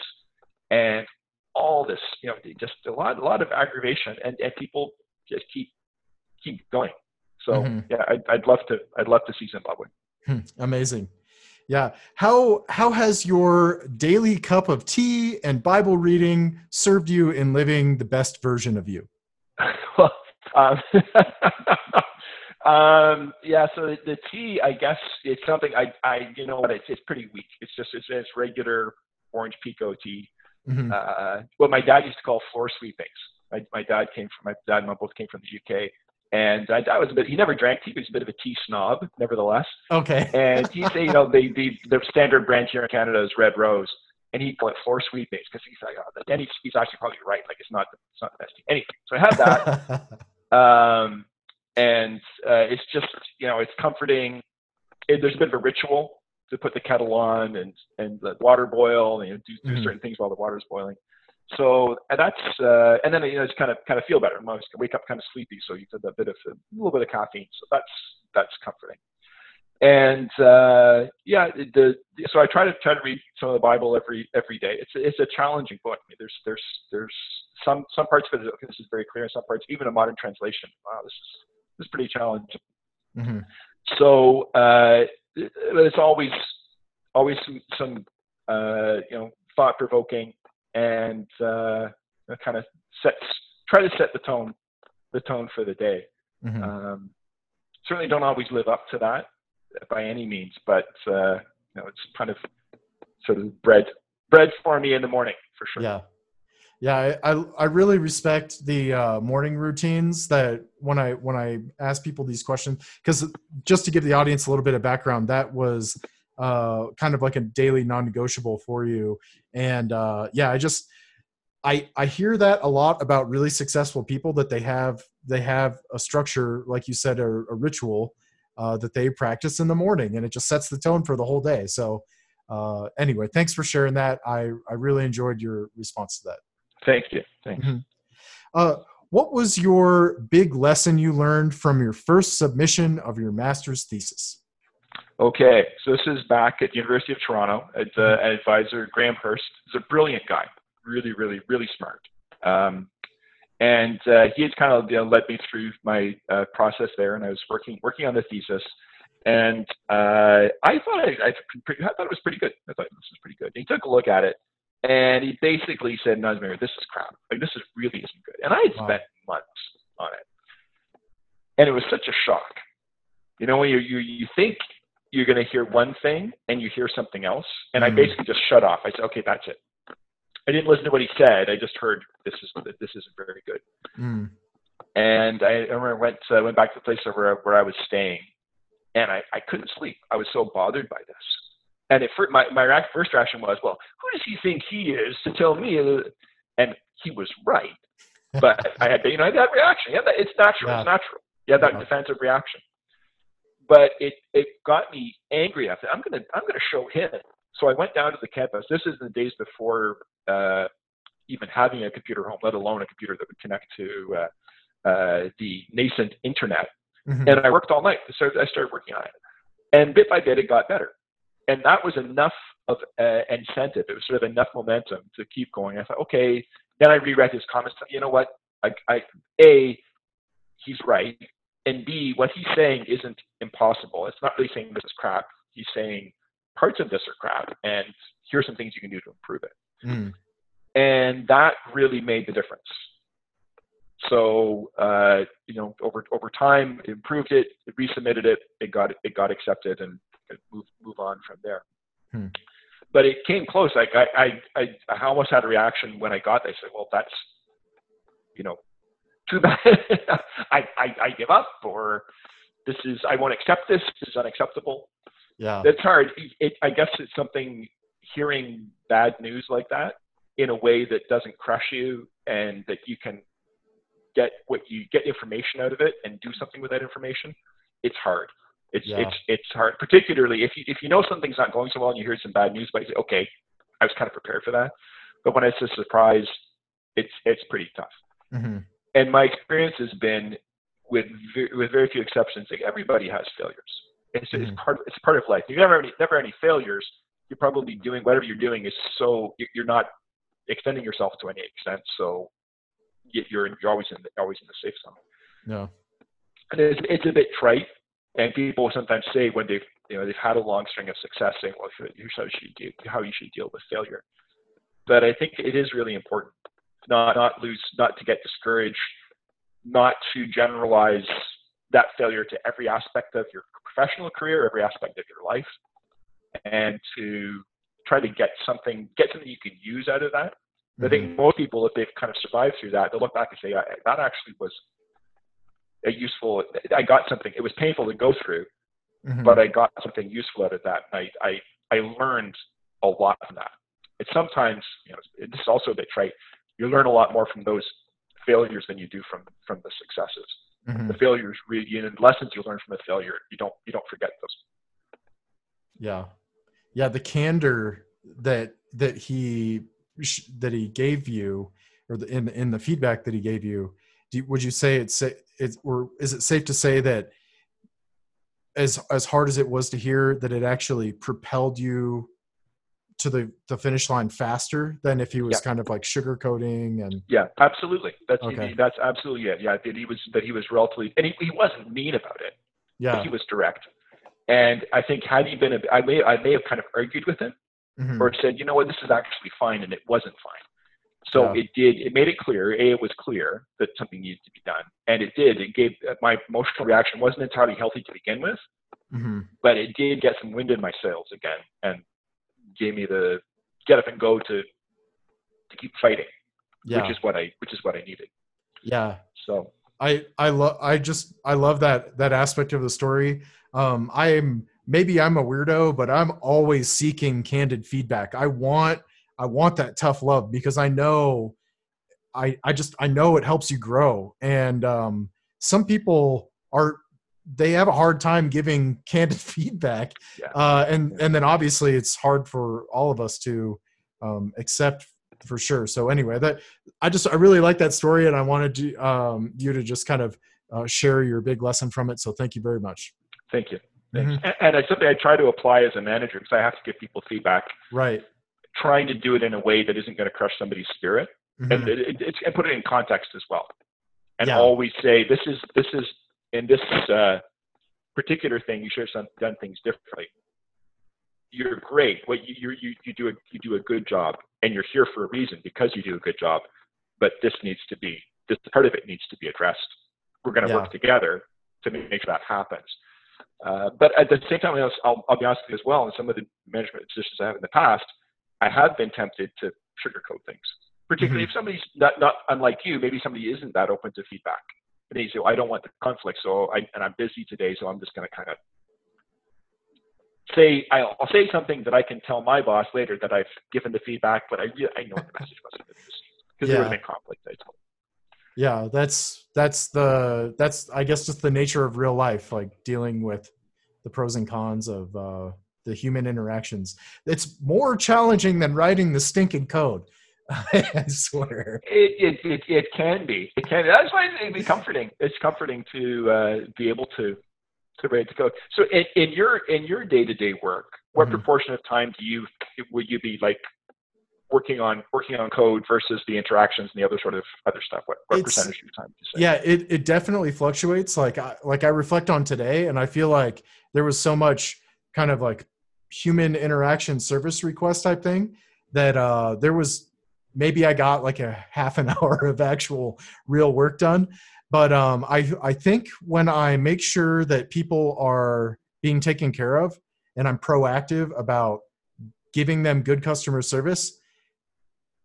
and all this, you know, just a lot, a lot of aggravation, and, and people just keep keep going. So mm-hmm. yeah, I'd, I'd love to, I'd love to see Zimbabwe. Hmm, amazing, yeah. How how has your daily cup of tea and Bible reading served you in living the best version of you? well, um, Um, yeah, so the, the tea, I guess it's something I, I, you know what, it's, it's pretty weak. It's just, it's, it's regular orange pico tea. Mm-hmm. Uh, what my dad used to call floor sweepings. My, my dad came from, my dad and mom both came from the U K, and I, I was a bit, he never drank tea, but he's a bit of a tea snob, nevertheless. Okay. And he said, you know, the, the, the standard brand here in Canada is Red Rose, and he'd call it floor sweepings, because he's like, oh, and he's, he's actually probably right. Like it's not, it's not the best tea. Anyway, so I had that. um, And uh, it's just, you know, it's comforting. It, there's a bit of a ritual to put the kettle on and, and let water boil, and you know, do, do mm-hmm. certain things while the water's boiling. So and that's, uh, and then, you know, it's kind of, kind of feel better. I always wake up kind of sleepy. So you get a bit of, a little bit of caffeine. So that's, that's comforting. And uh, yeah, the, the, so I try to try to read some of the Bible every, every day. It's, it's a challenging book. I mean, there's, there's, there's some, some parts of it, this is very clear, and some parts, even a modern translation. Wow, this is, It's pretty challenging. Mm-hmm. So uh, it's always, always some, some uh, you know, thought provoking, and uh, kind of sets, try to set the tone, the tone for the day. Mm-hmm. Um, certainly don't always live up to that by any means, but uh, you know, it's kind of sort of bread, bread for me in the morning for sure. Yeah. Yeah, I, I I really respect the uh, morning routines. That when I when I ask people these questions, because just to give the audience a little bit of background, that was uh, kind of like a daily non-negotiable for you. And uh, yeah, I just I I hear that a lot about really successful people, that they have they have a structure, like you said, a, a ritual uh, that they practice in the morning, and it just sets the tone for the whole day. So uh, anyway, thanks for sharing that. I I really enjoyed your response to that. Thank you. Thanks. Mm-hmm. Uh, what was your big lesson you learned from your first submission of your master's thesis? Okay. So this is back at the University of Toronto. It's uh, an advisor, Graham Hurst. He's a brilliant guy. Really, really, really smart. Um, and uh, he had kind of, you know, led me through my uh, process there, and I was working working on the thesis. And uh, I, thought I, I, I thought it was pretty good. I thought this was pretty good. He took a look at it. And he basically said, no, this is crap. Like, this is really isn't good. And I had wow. spent months on it. And it was such a shock. You know, when you you, you think you're going to hear one thing and you hear something else. And mm-hmm. I basically just shut off. I said, okay, that's it. I didn't listen to what he said. I just heard this is this isn't very good. Mm. And I, I remember I went, uh, went back to the place where, where I was staying. And I, I couldn't sleep. I was so bothered by this. And it, my, my first reaction was, well, who does he think he is to tell me? And he was right. But I had, you know, I had that reaction. Yeah, it's natural. Yeah. It's natural. You have that yeah. defensive reaction. But it, it got me angry. I said, I'm gonna I'm gonna show him. So I went down to the campus. This is the days before uh, even having a computer home, let alone a computer that would connect to uh, uh, the nascent internet. Mm-hmm. And I worked all night. So I started working on it, and bit by bit it got better. And that was enough of uh, incentive. It was sort of enough momentum to keep going. I thought, okay. Then I reread his comments. You know what? I, I a he's right. And B, what he's saying isn't impossible. It's not really saying this is crap. He's saying parts of this are crap, and here's some things you can do to improve it. Mm. And that really made the difference. So uh, you know, over over time, it improved it, it resubmitted it, it got it got accepted, and move move on from there. Hmm. But it came close. Like I, I I I almost had a reaction when I got there. I said, well, that's you know. Too bad. I, I, I give up, or this is, I won't accept this. This is unacceptable. Yeah. That's hard. It, it, I guess it's something, hearing bad news like that in a way that doesn't crush you, and that you can get what you get information out of it and do something with that information. It's hard. It's, yeah. it's, it's hard, particularly if you, if you know something's not going so well and you hear some bad news, but you say, okay, I was kind of prepared for that. But when it's a surprise, it's, it's pretty tough. Mm-hmm. And my experience has been, with with very few exceptions, like everybody has failures. It's, mm-hmm. it's part of, it's part of life. You never have any, never have any failures. You're probably doing whatever you're doing is so you're not extending yourself to any extent. So you're you're always in the, always in the safe zone. No, and it's it's a bit trite. And people sometimes say when they've you know they've had a long string of success, saying, well, here's how you should do how you should deal with failure. But I think it is really important. Not, not lose, not to get discouraged, not to generalize that failure to every aspect of your professional career, every aspect of your life, and to try to get something, get something you can use out of that. Mm-hmm. I think most people, if they've kind of survived through that, they'll look back and say, I, that actually was a useful, I got something, it was painful to go through, mm-hmm. but I got something useful out of that. And I, I, I learned a lot from that. It's sometimes, you know, this is also a bit trite. You learn a lot more from those failures than you do from, from the successes. Mm-hmm. The failures, really, you know, lessons you learn from the failure, you don't you don't forget those. Yeah, yeah. The candor that that he that he gave you, or the, in in the feedback that he gave you, do, would you say it's it's or is it safe to say that as as hard as it was to hear, that it actually propelled you to the, the finish line faster than if he was yeah. kind of like sugarcoating? And yeah, absolutely. That's okay. That's absolutely it. Yeah, that he was that he was relatively, and he, he wasn't mean about it. Yeah, but he was direct. And I think had he been, a, I may I may have kind of argued with him, mm-hmm. or said, you know what, this is actually fine, and it wasn't fine. So yeah. it did. It made it clear. A, it was clear that something needed to be done, and it did. It gave my emotional reaction wasn't entirely healthy to begin with, mm-hmm. but it did get some wind in my sails again, and gave me the get up and go to to keep fighting, yeah. which is what I which is what I needed. Yeah. So I I love I just I love that that aspect of the story. Um, I'm maybe I'm a weirdo, but I'm always seeking candid feedback. I want I want that tough love, because I know I I just I know it helps you grow. And um, some people are. They have a hard time giving candid feedback. Yeah. Uh, and, and then obviously it's hard for all of us to um, accept, for sure. So anyway, that I just, I really like that story, and I wanted to, um, you to just kind of uh, share your big lesson from it. So thank you very much. Thank you. Thanks. Mm-hmm. And, and it's something I try to apply as a manager, because I have to give people feedback, right? Trying to do it in a way that isn't going to crush somebody's spirit, mm-hmm. and, it, it, and put it in context as well. And yeah. always say, this is, this is, in this uh, particular thing, you should have done things differently. You're great. What you you you, you do a, you do a good job, and you're here for a reason, because you do a good job. But this needs to be this part of it needs to be addressed. We're going to yeah. work together to make sure that happens. Uh, but at the same time, I'll I'll be honest with you as well. In some of the management positions I have in the past, I have been tempted to sugarcoat things, particularly mm-hmm. if somebody's not not unlike you. Maybe somebody isn't that open to feedback. And he said, I don't want the conflict, so I, and I'm busy today, so I'm just going to kind of say, I'll, I'll say something that I can tell my boss later that I've given the feedback, but I I know the message wasn't because yeah. there would have been conflict. I told him. yeah, that's that's the that's I guess just the nature of real life, like dealing with the pros and cons of uh, the human interactions. It's more challenging than writing the stinking code. I swear. It, it it it can be. It can. That's why it'd be comforting. It's comforting to uh, be able to to write the code. So in, in your in your day to day work, what mm-hmm. proportion of time do you would you be like working on working on code versus the interactions and the other sort of other stuff? What, what percentage of your time do you say? Yeah, it it definitely fluctuates. Like I, like I reflect on today, and I feel like there was so much kind of like human interaction service request type thing that uh, there was. Maybe I got like a half an hour of actual real work done. But um, I, I think when I make sure that people are being taken care of and I'm proactive about giving them good customer service,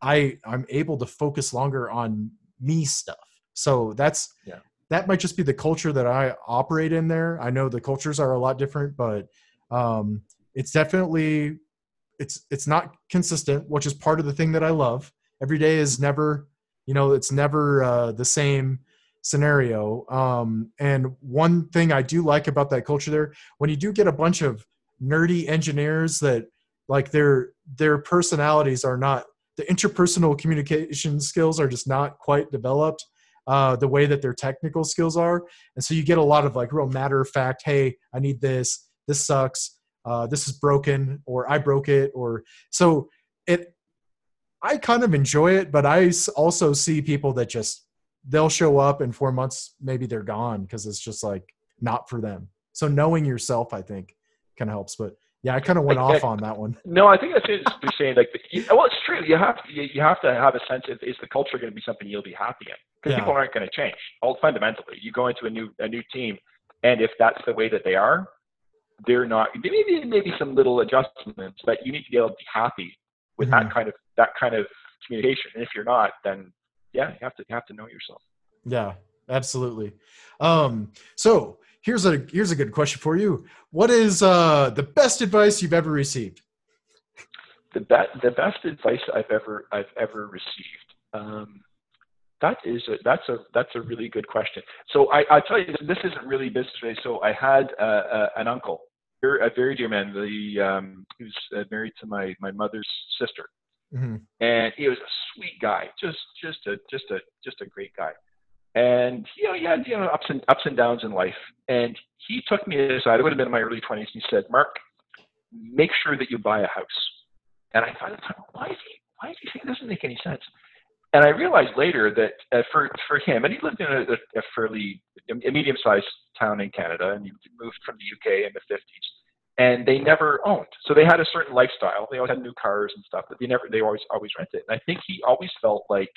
I, I'm able to focus longer on me stuff. So that's yeah. that might just be the culture that I operate in there. I know the cultures are a lot different, but um, it's definitely... It's it's not consistent, which is part of the thing that I love. Every day is never, you know, it's never uh, the same scenario. Um, and one thing I do like about that culture there, when you do get a bunch of nerdy engineers that like their their personalities are not, the interpersonal communication skills are just not quite developed uh, the way that their technical skills are. And so you get a lot of like real matter of fact, hey, I need this, this sucks. Uh, this is broken, or I broke it, or so it, I kind of enjoy it, but I also see people that just, they'll show up in four months, maybe they're gone because it's just like not for them. So knowing yourself, I think kind of helps, but yeah, I kind of went like, off that, on that one. No, I think that's it. You're saying like, well, it's true. You have to, you have to have a sense of, is the culture going to be something you'll be happy in? Because yeah. people aren't going to change. All fundamentally, you go into a new, a new team. And if that's the way that they are, they're not, maybe maybe some little adjustments, but you need to be able to be happy with mm-hmm. that kind of that kind of communication. And if you're not, then yeah, you have to you have to know yourself. Yeah, absolutely. Um, so here's a here's a good question for you. What is uh, the best advice you've ever received? The best the best advice I've ever I've ever received. Um, that is a, that's a that's a really good question. So I I tell you, this isn't really business related. So I had a, a, an uncle, a very dear man, the um, he was married to my my mother's sister, mm-hmm. and he was a sweet guy, just just a just a just a great guy. And you know, he had you know ups and ups and downs in life. And he took me aside. I would have been in my early twenties. And he said, "Mark, make sure that you buy a house." And I thought at the time, why is he why is he saying this? Doesn't make any sense. And I realized later that uh, for, for him, and he lived in a, a fairly a medium-sized town in Canada, and he moved from the U K in the fifties, and they never owned. So they had a certain lifestyle. They always had new cars and stuff, but they never they always always rented. And I think he always felt like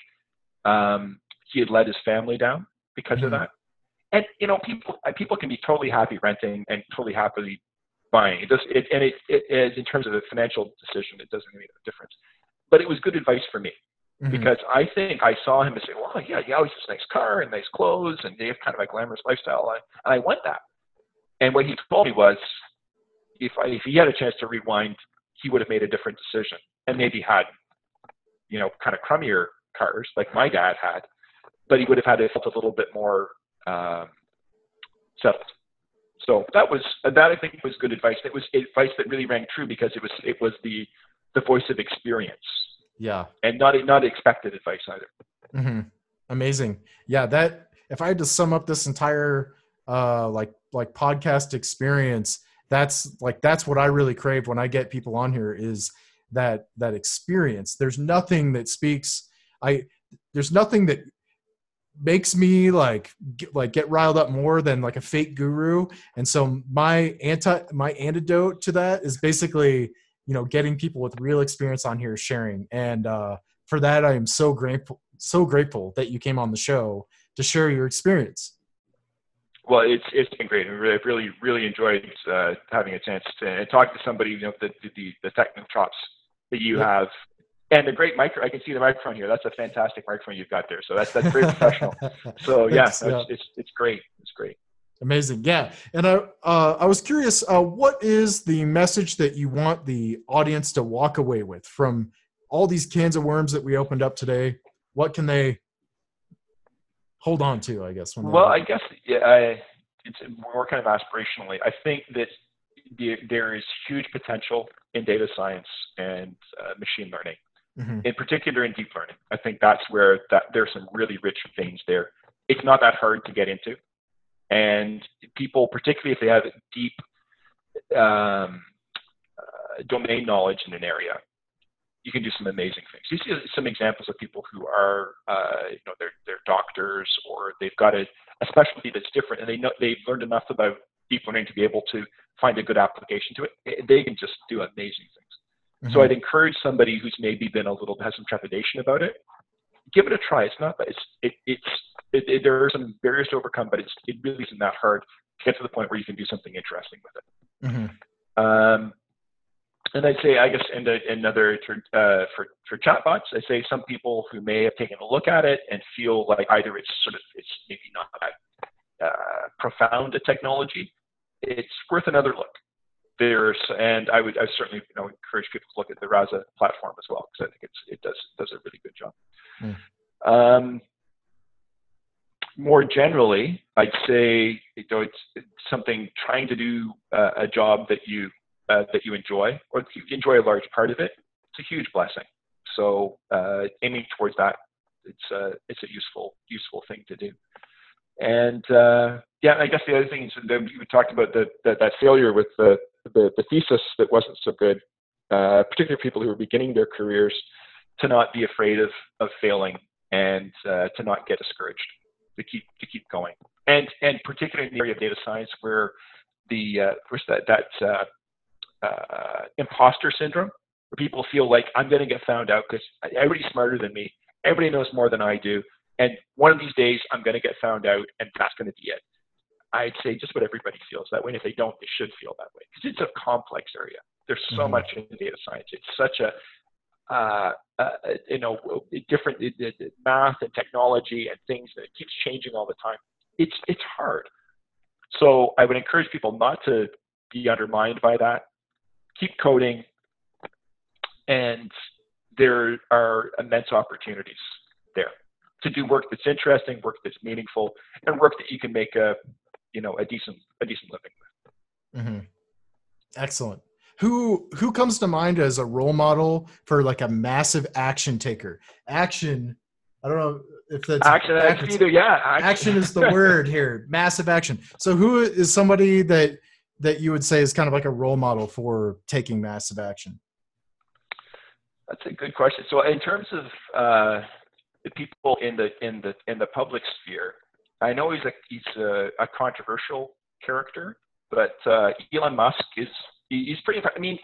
um, he had let his family down because mm-hmm. of that. And you know, people people can be totally happy renting and totally happily buying. It does, it, and it, it is in terms of a financial decision, it doesn't make a difference. But it was good advice for me. Mm-hmm. Because I think I saw him and say, well, yeah, he always has a nice car and nice clothes and they have kind of a glamorous lifestyle. And I want that. And what he told me was, if, I, if he had a chance to rewind, he would have made a different decision and maybe had, you know, kind of crummier cars like my dad had, but he would have had it felt a little bit more um, settled. So that was, that I think was good advice. It was advice that really rang true because it was, it was the, the voice of experience. Yeah. And not not expected advice either. Mm-hmm. Amazing. Yeah, that if I had to sum up this entire uh like like podcast experience, that's like that's what I really crave when I get people on here is that that experience. There's nothing that speaks I there's nothing that makes me like get, like get riled up more than like a fake guru. And so my anti my antidote to that is basically you know, getting people with real experience on here sharing. And uh, for that, I am so grateful, so grateful that you came on the show to share your experience. Well, it's it's been great. I really, really, really enjoyed uh, having a chance to talk to somebody, you know, the the, the technical chops that you yep. have. And the great micro, I can see the microphone here. That's a fantastic microphone you've got there. So that's that's very professional. So yeah, it's, yeah. It's, it's it's great. It's great. Amazing. Yeah. And I, uh, I was curious, uh, what is the message that you want the audience to walk away with from all these cans of worms that we opened up today? What can they hold on to, I guess. When well, I guess yeah, I, it's more kind of aspirationally. I think that the, there is huge potential in data science and uh, machine learning, mm-hmm. in particular in deep learning. I think that's where that there's some really rich things there. It's not that hard to get into. And people, particularly if they have deep um, uh, domain knowledge in an area, you can do some amazing things. You see some examples of people who are, uh, you know, they're they're doctors, or they've got a, a specialty that's different, and they know they've learned enough about deep learning to be able to find a good application to it. They can just do amazing things. Mm-hmm. So I'd encourage somebody who's maybe been a little has some trepidation about it, give it a try. It's not that it's it, it's it, it, there are some barriers to overcome, but it's it really isn't that hard to get to the point where you can do something interesting with it. Mm-hmm. Um, And I'd say, I guess, and another uh, for for chatbots, I'd say some people who may have taken a look at it and feel like either it's sort of it's maybe not that uh, profound a technology, it's worth another look. There's, and I would I certainly you know encourage people to look at the Rasa platform as well, because I think it's it does does a really good job. Hmm. Um, more generally, I'd say you know, it's, it's something trying to do uh, a job that you. Uh, that you enjoy, or if you enjoy a large part of it, it's a huge blessing. So uh, aiming towards that, it's a, it's a useful, useful thing to do. And uh, yeah, I guess the other thing is that we talked about the, the, that failure with the, the, the thesis that wasn't so good, uh, particularly people who are beginning their careers, to not be afraid of, of failing and uh, to not get discouraged, to keep, to keep going. And, and particularly in the area of data science where the, uh, of course that, that uh, Uh, imposter syndrome, where people feel like I'm going to get found out because everybody's smarter than me, everybody knows more than I do, and one of these days I'm going to get found out, and that's going to be it. I'd say just what everybody feels that way, and if they don't, they should feel that way, because it's a complex area. There's so mm-hmm. much in data science. It's such a, uh, uh, you know, different it, it, math and technology and things that keeps changing all the time. It's it's hard. So I would encourage people not to be undermined by that. Keep coding, and there are immense opportunities there to do work that's interesting, work that's meaningful, and work that you can make a, you know, a decent, a decent living with. Mm-hmm. Excellent. Who who comes to mind as a role model for like a massive action taker? Action. I don't know if that's action. action either, yeah, action. action is the word here. Massive action. So who is somebody that? that you would say is kind of like a role model for taking massive action? That's a good question. So in terms of uh, the people in the, in the, in the public sphere, I know he's a, he's a, a controversial character, but uh, Elon Musk is, he's pretty, I mean,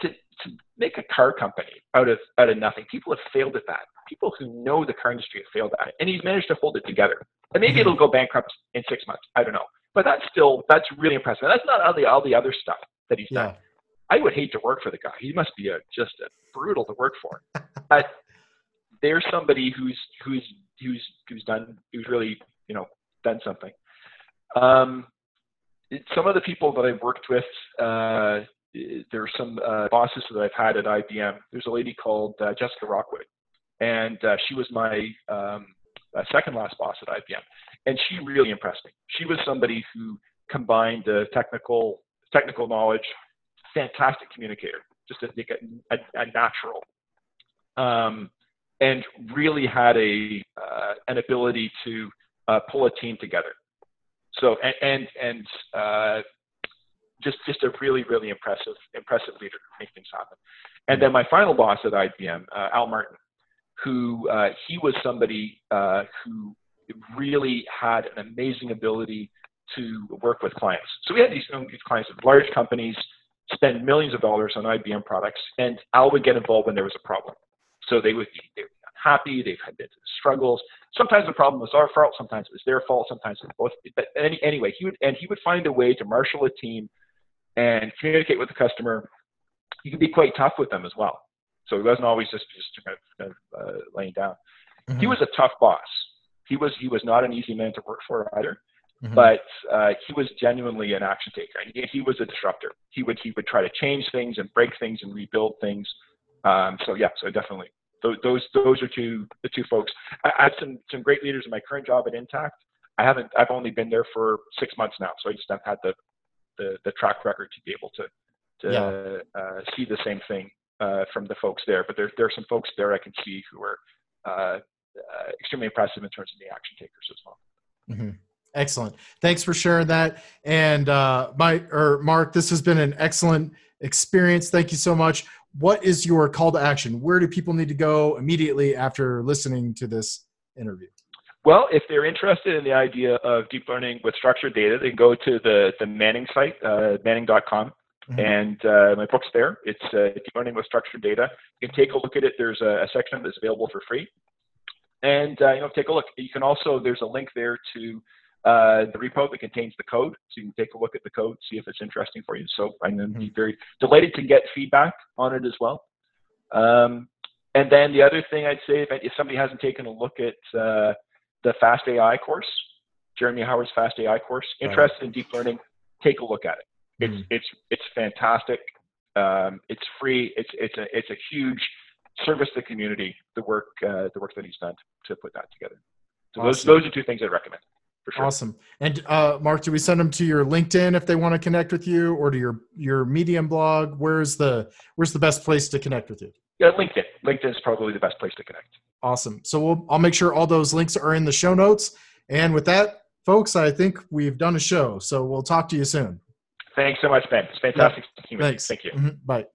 to, to make a car company out of, out of nothing, people have failed at that. People who know the car industry have failed at it, and he's managed to hold it together. And maybe it'll go bankrupt in six months. I don't know. But that's still, that's really impressive. And that's not all the, all the other stuff that he's yeah. done. I would hate to work for the guy. He must be a, just a brutal to work for. But there's somebody who's, who's, who's, who's done, who's really, you know, done something. Um, some of the people that I've worked with, uh, there are some uh, bosses that I've had at I B M. There's a lady called uh, Jessica Rockwood, and uh, she was my um, second last boss at I B M. And she really impressed me. She was somebody who combined the technical technical knowledge, fantastic communicator, just a, a, a natural, um, and really had a uh, an ability to uh, pull a team together. So and and, and uh, just just a really really impressive impressive leader to make things happen. And then my final boss at I B M, uh, Al Martin, who uh, he was somebody uh, who. It really had an amazing ability to work with clients. So we had these, you know, these clients of large companies spend millions of dollars on I B M products, and Al would get involved when there was a problem. So they would be, they would be unhappy, they've had struggles. Sometimes the problem was our fault, sometimes it was their fault, sometimes it was both. But any, anyway, he would, and he would find a way to marshal a team and communicate with the customer. He could be quite tough with them as well. So he wasn't always just, just kind of, kind of uh, laying down. Mm-hmm. He was a tough boss. He was he was not an easy man to work for either, mm-hmm. but uh, he was genuinely an action taker, and he, he was a disruptor. He would he would try to change things and break things and rebuild things. Um, so yeah, so definitely those those, those are two the two folks. I, I have some some great leaders in my current job at Intact. I haven't. I've only been there for six months now, so I just haven't had the the, the track record to be able to to yeah. uh, see the same thing uh, from the folks there. But there there are some folks there I can see who are uh, uh, extremely impressive in terms of the action takers as well. Mm-hmm. Excellent. Thanks for sharing that. And uh, my or Mark, this has been an excellent experience. Thank you so much. What is your call to action? Where do people need to go immediately after listening to this interview? Well, if they're interested in the idea of deep learning with structured data, they can go to the, the Manning site, uh, manning dot com, mm-hmm. and uh, my book's there. It's uh, Deep Learning with Structured Data. You can take a look at it. There's a, a section that's available for free. And, uh, you know, take a look. You can also, there's a link there to uh, the repo that contains the code. So you can take a look at the code, see if it's interesting for you. So I'm mm-hmm. be very delighted to get feedback on it as well. Um, and then the other thing I'd say, if, if somebody hasn't taken a look at, uh, the Fast A I course, Jeremy Howard's Fast A I course, interested right. in deep learning, take a look at it. It's, mm-hmm. it's, it's fantastic. Um, it's free. It's, it's a, it's a huge service to the community, the work, uh, the work that he's done to, to put that together. So awesome. those, those are two things I'd recommend for sure. Awesome. And, uh, Mark, do we send them to your LinkedIn if they want to connect with you, or to your, your Medium blog? Where's the, where's the best place to connect with you? Yeah, LinkedIn. LinkedIn is probably the best place to connect. Awesome. So we'll, I'll make sure all those links are in the show notes. And with that, folks, I think we've done a show. So we'll talk to you soon. Thanks so much, Ben. It's fantastic. Yeah. Thanks. Thank you. Mm-hmm. Bye.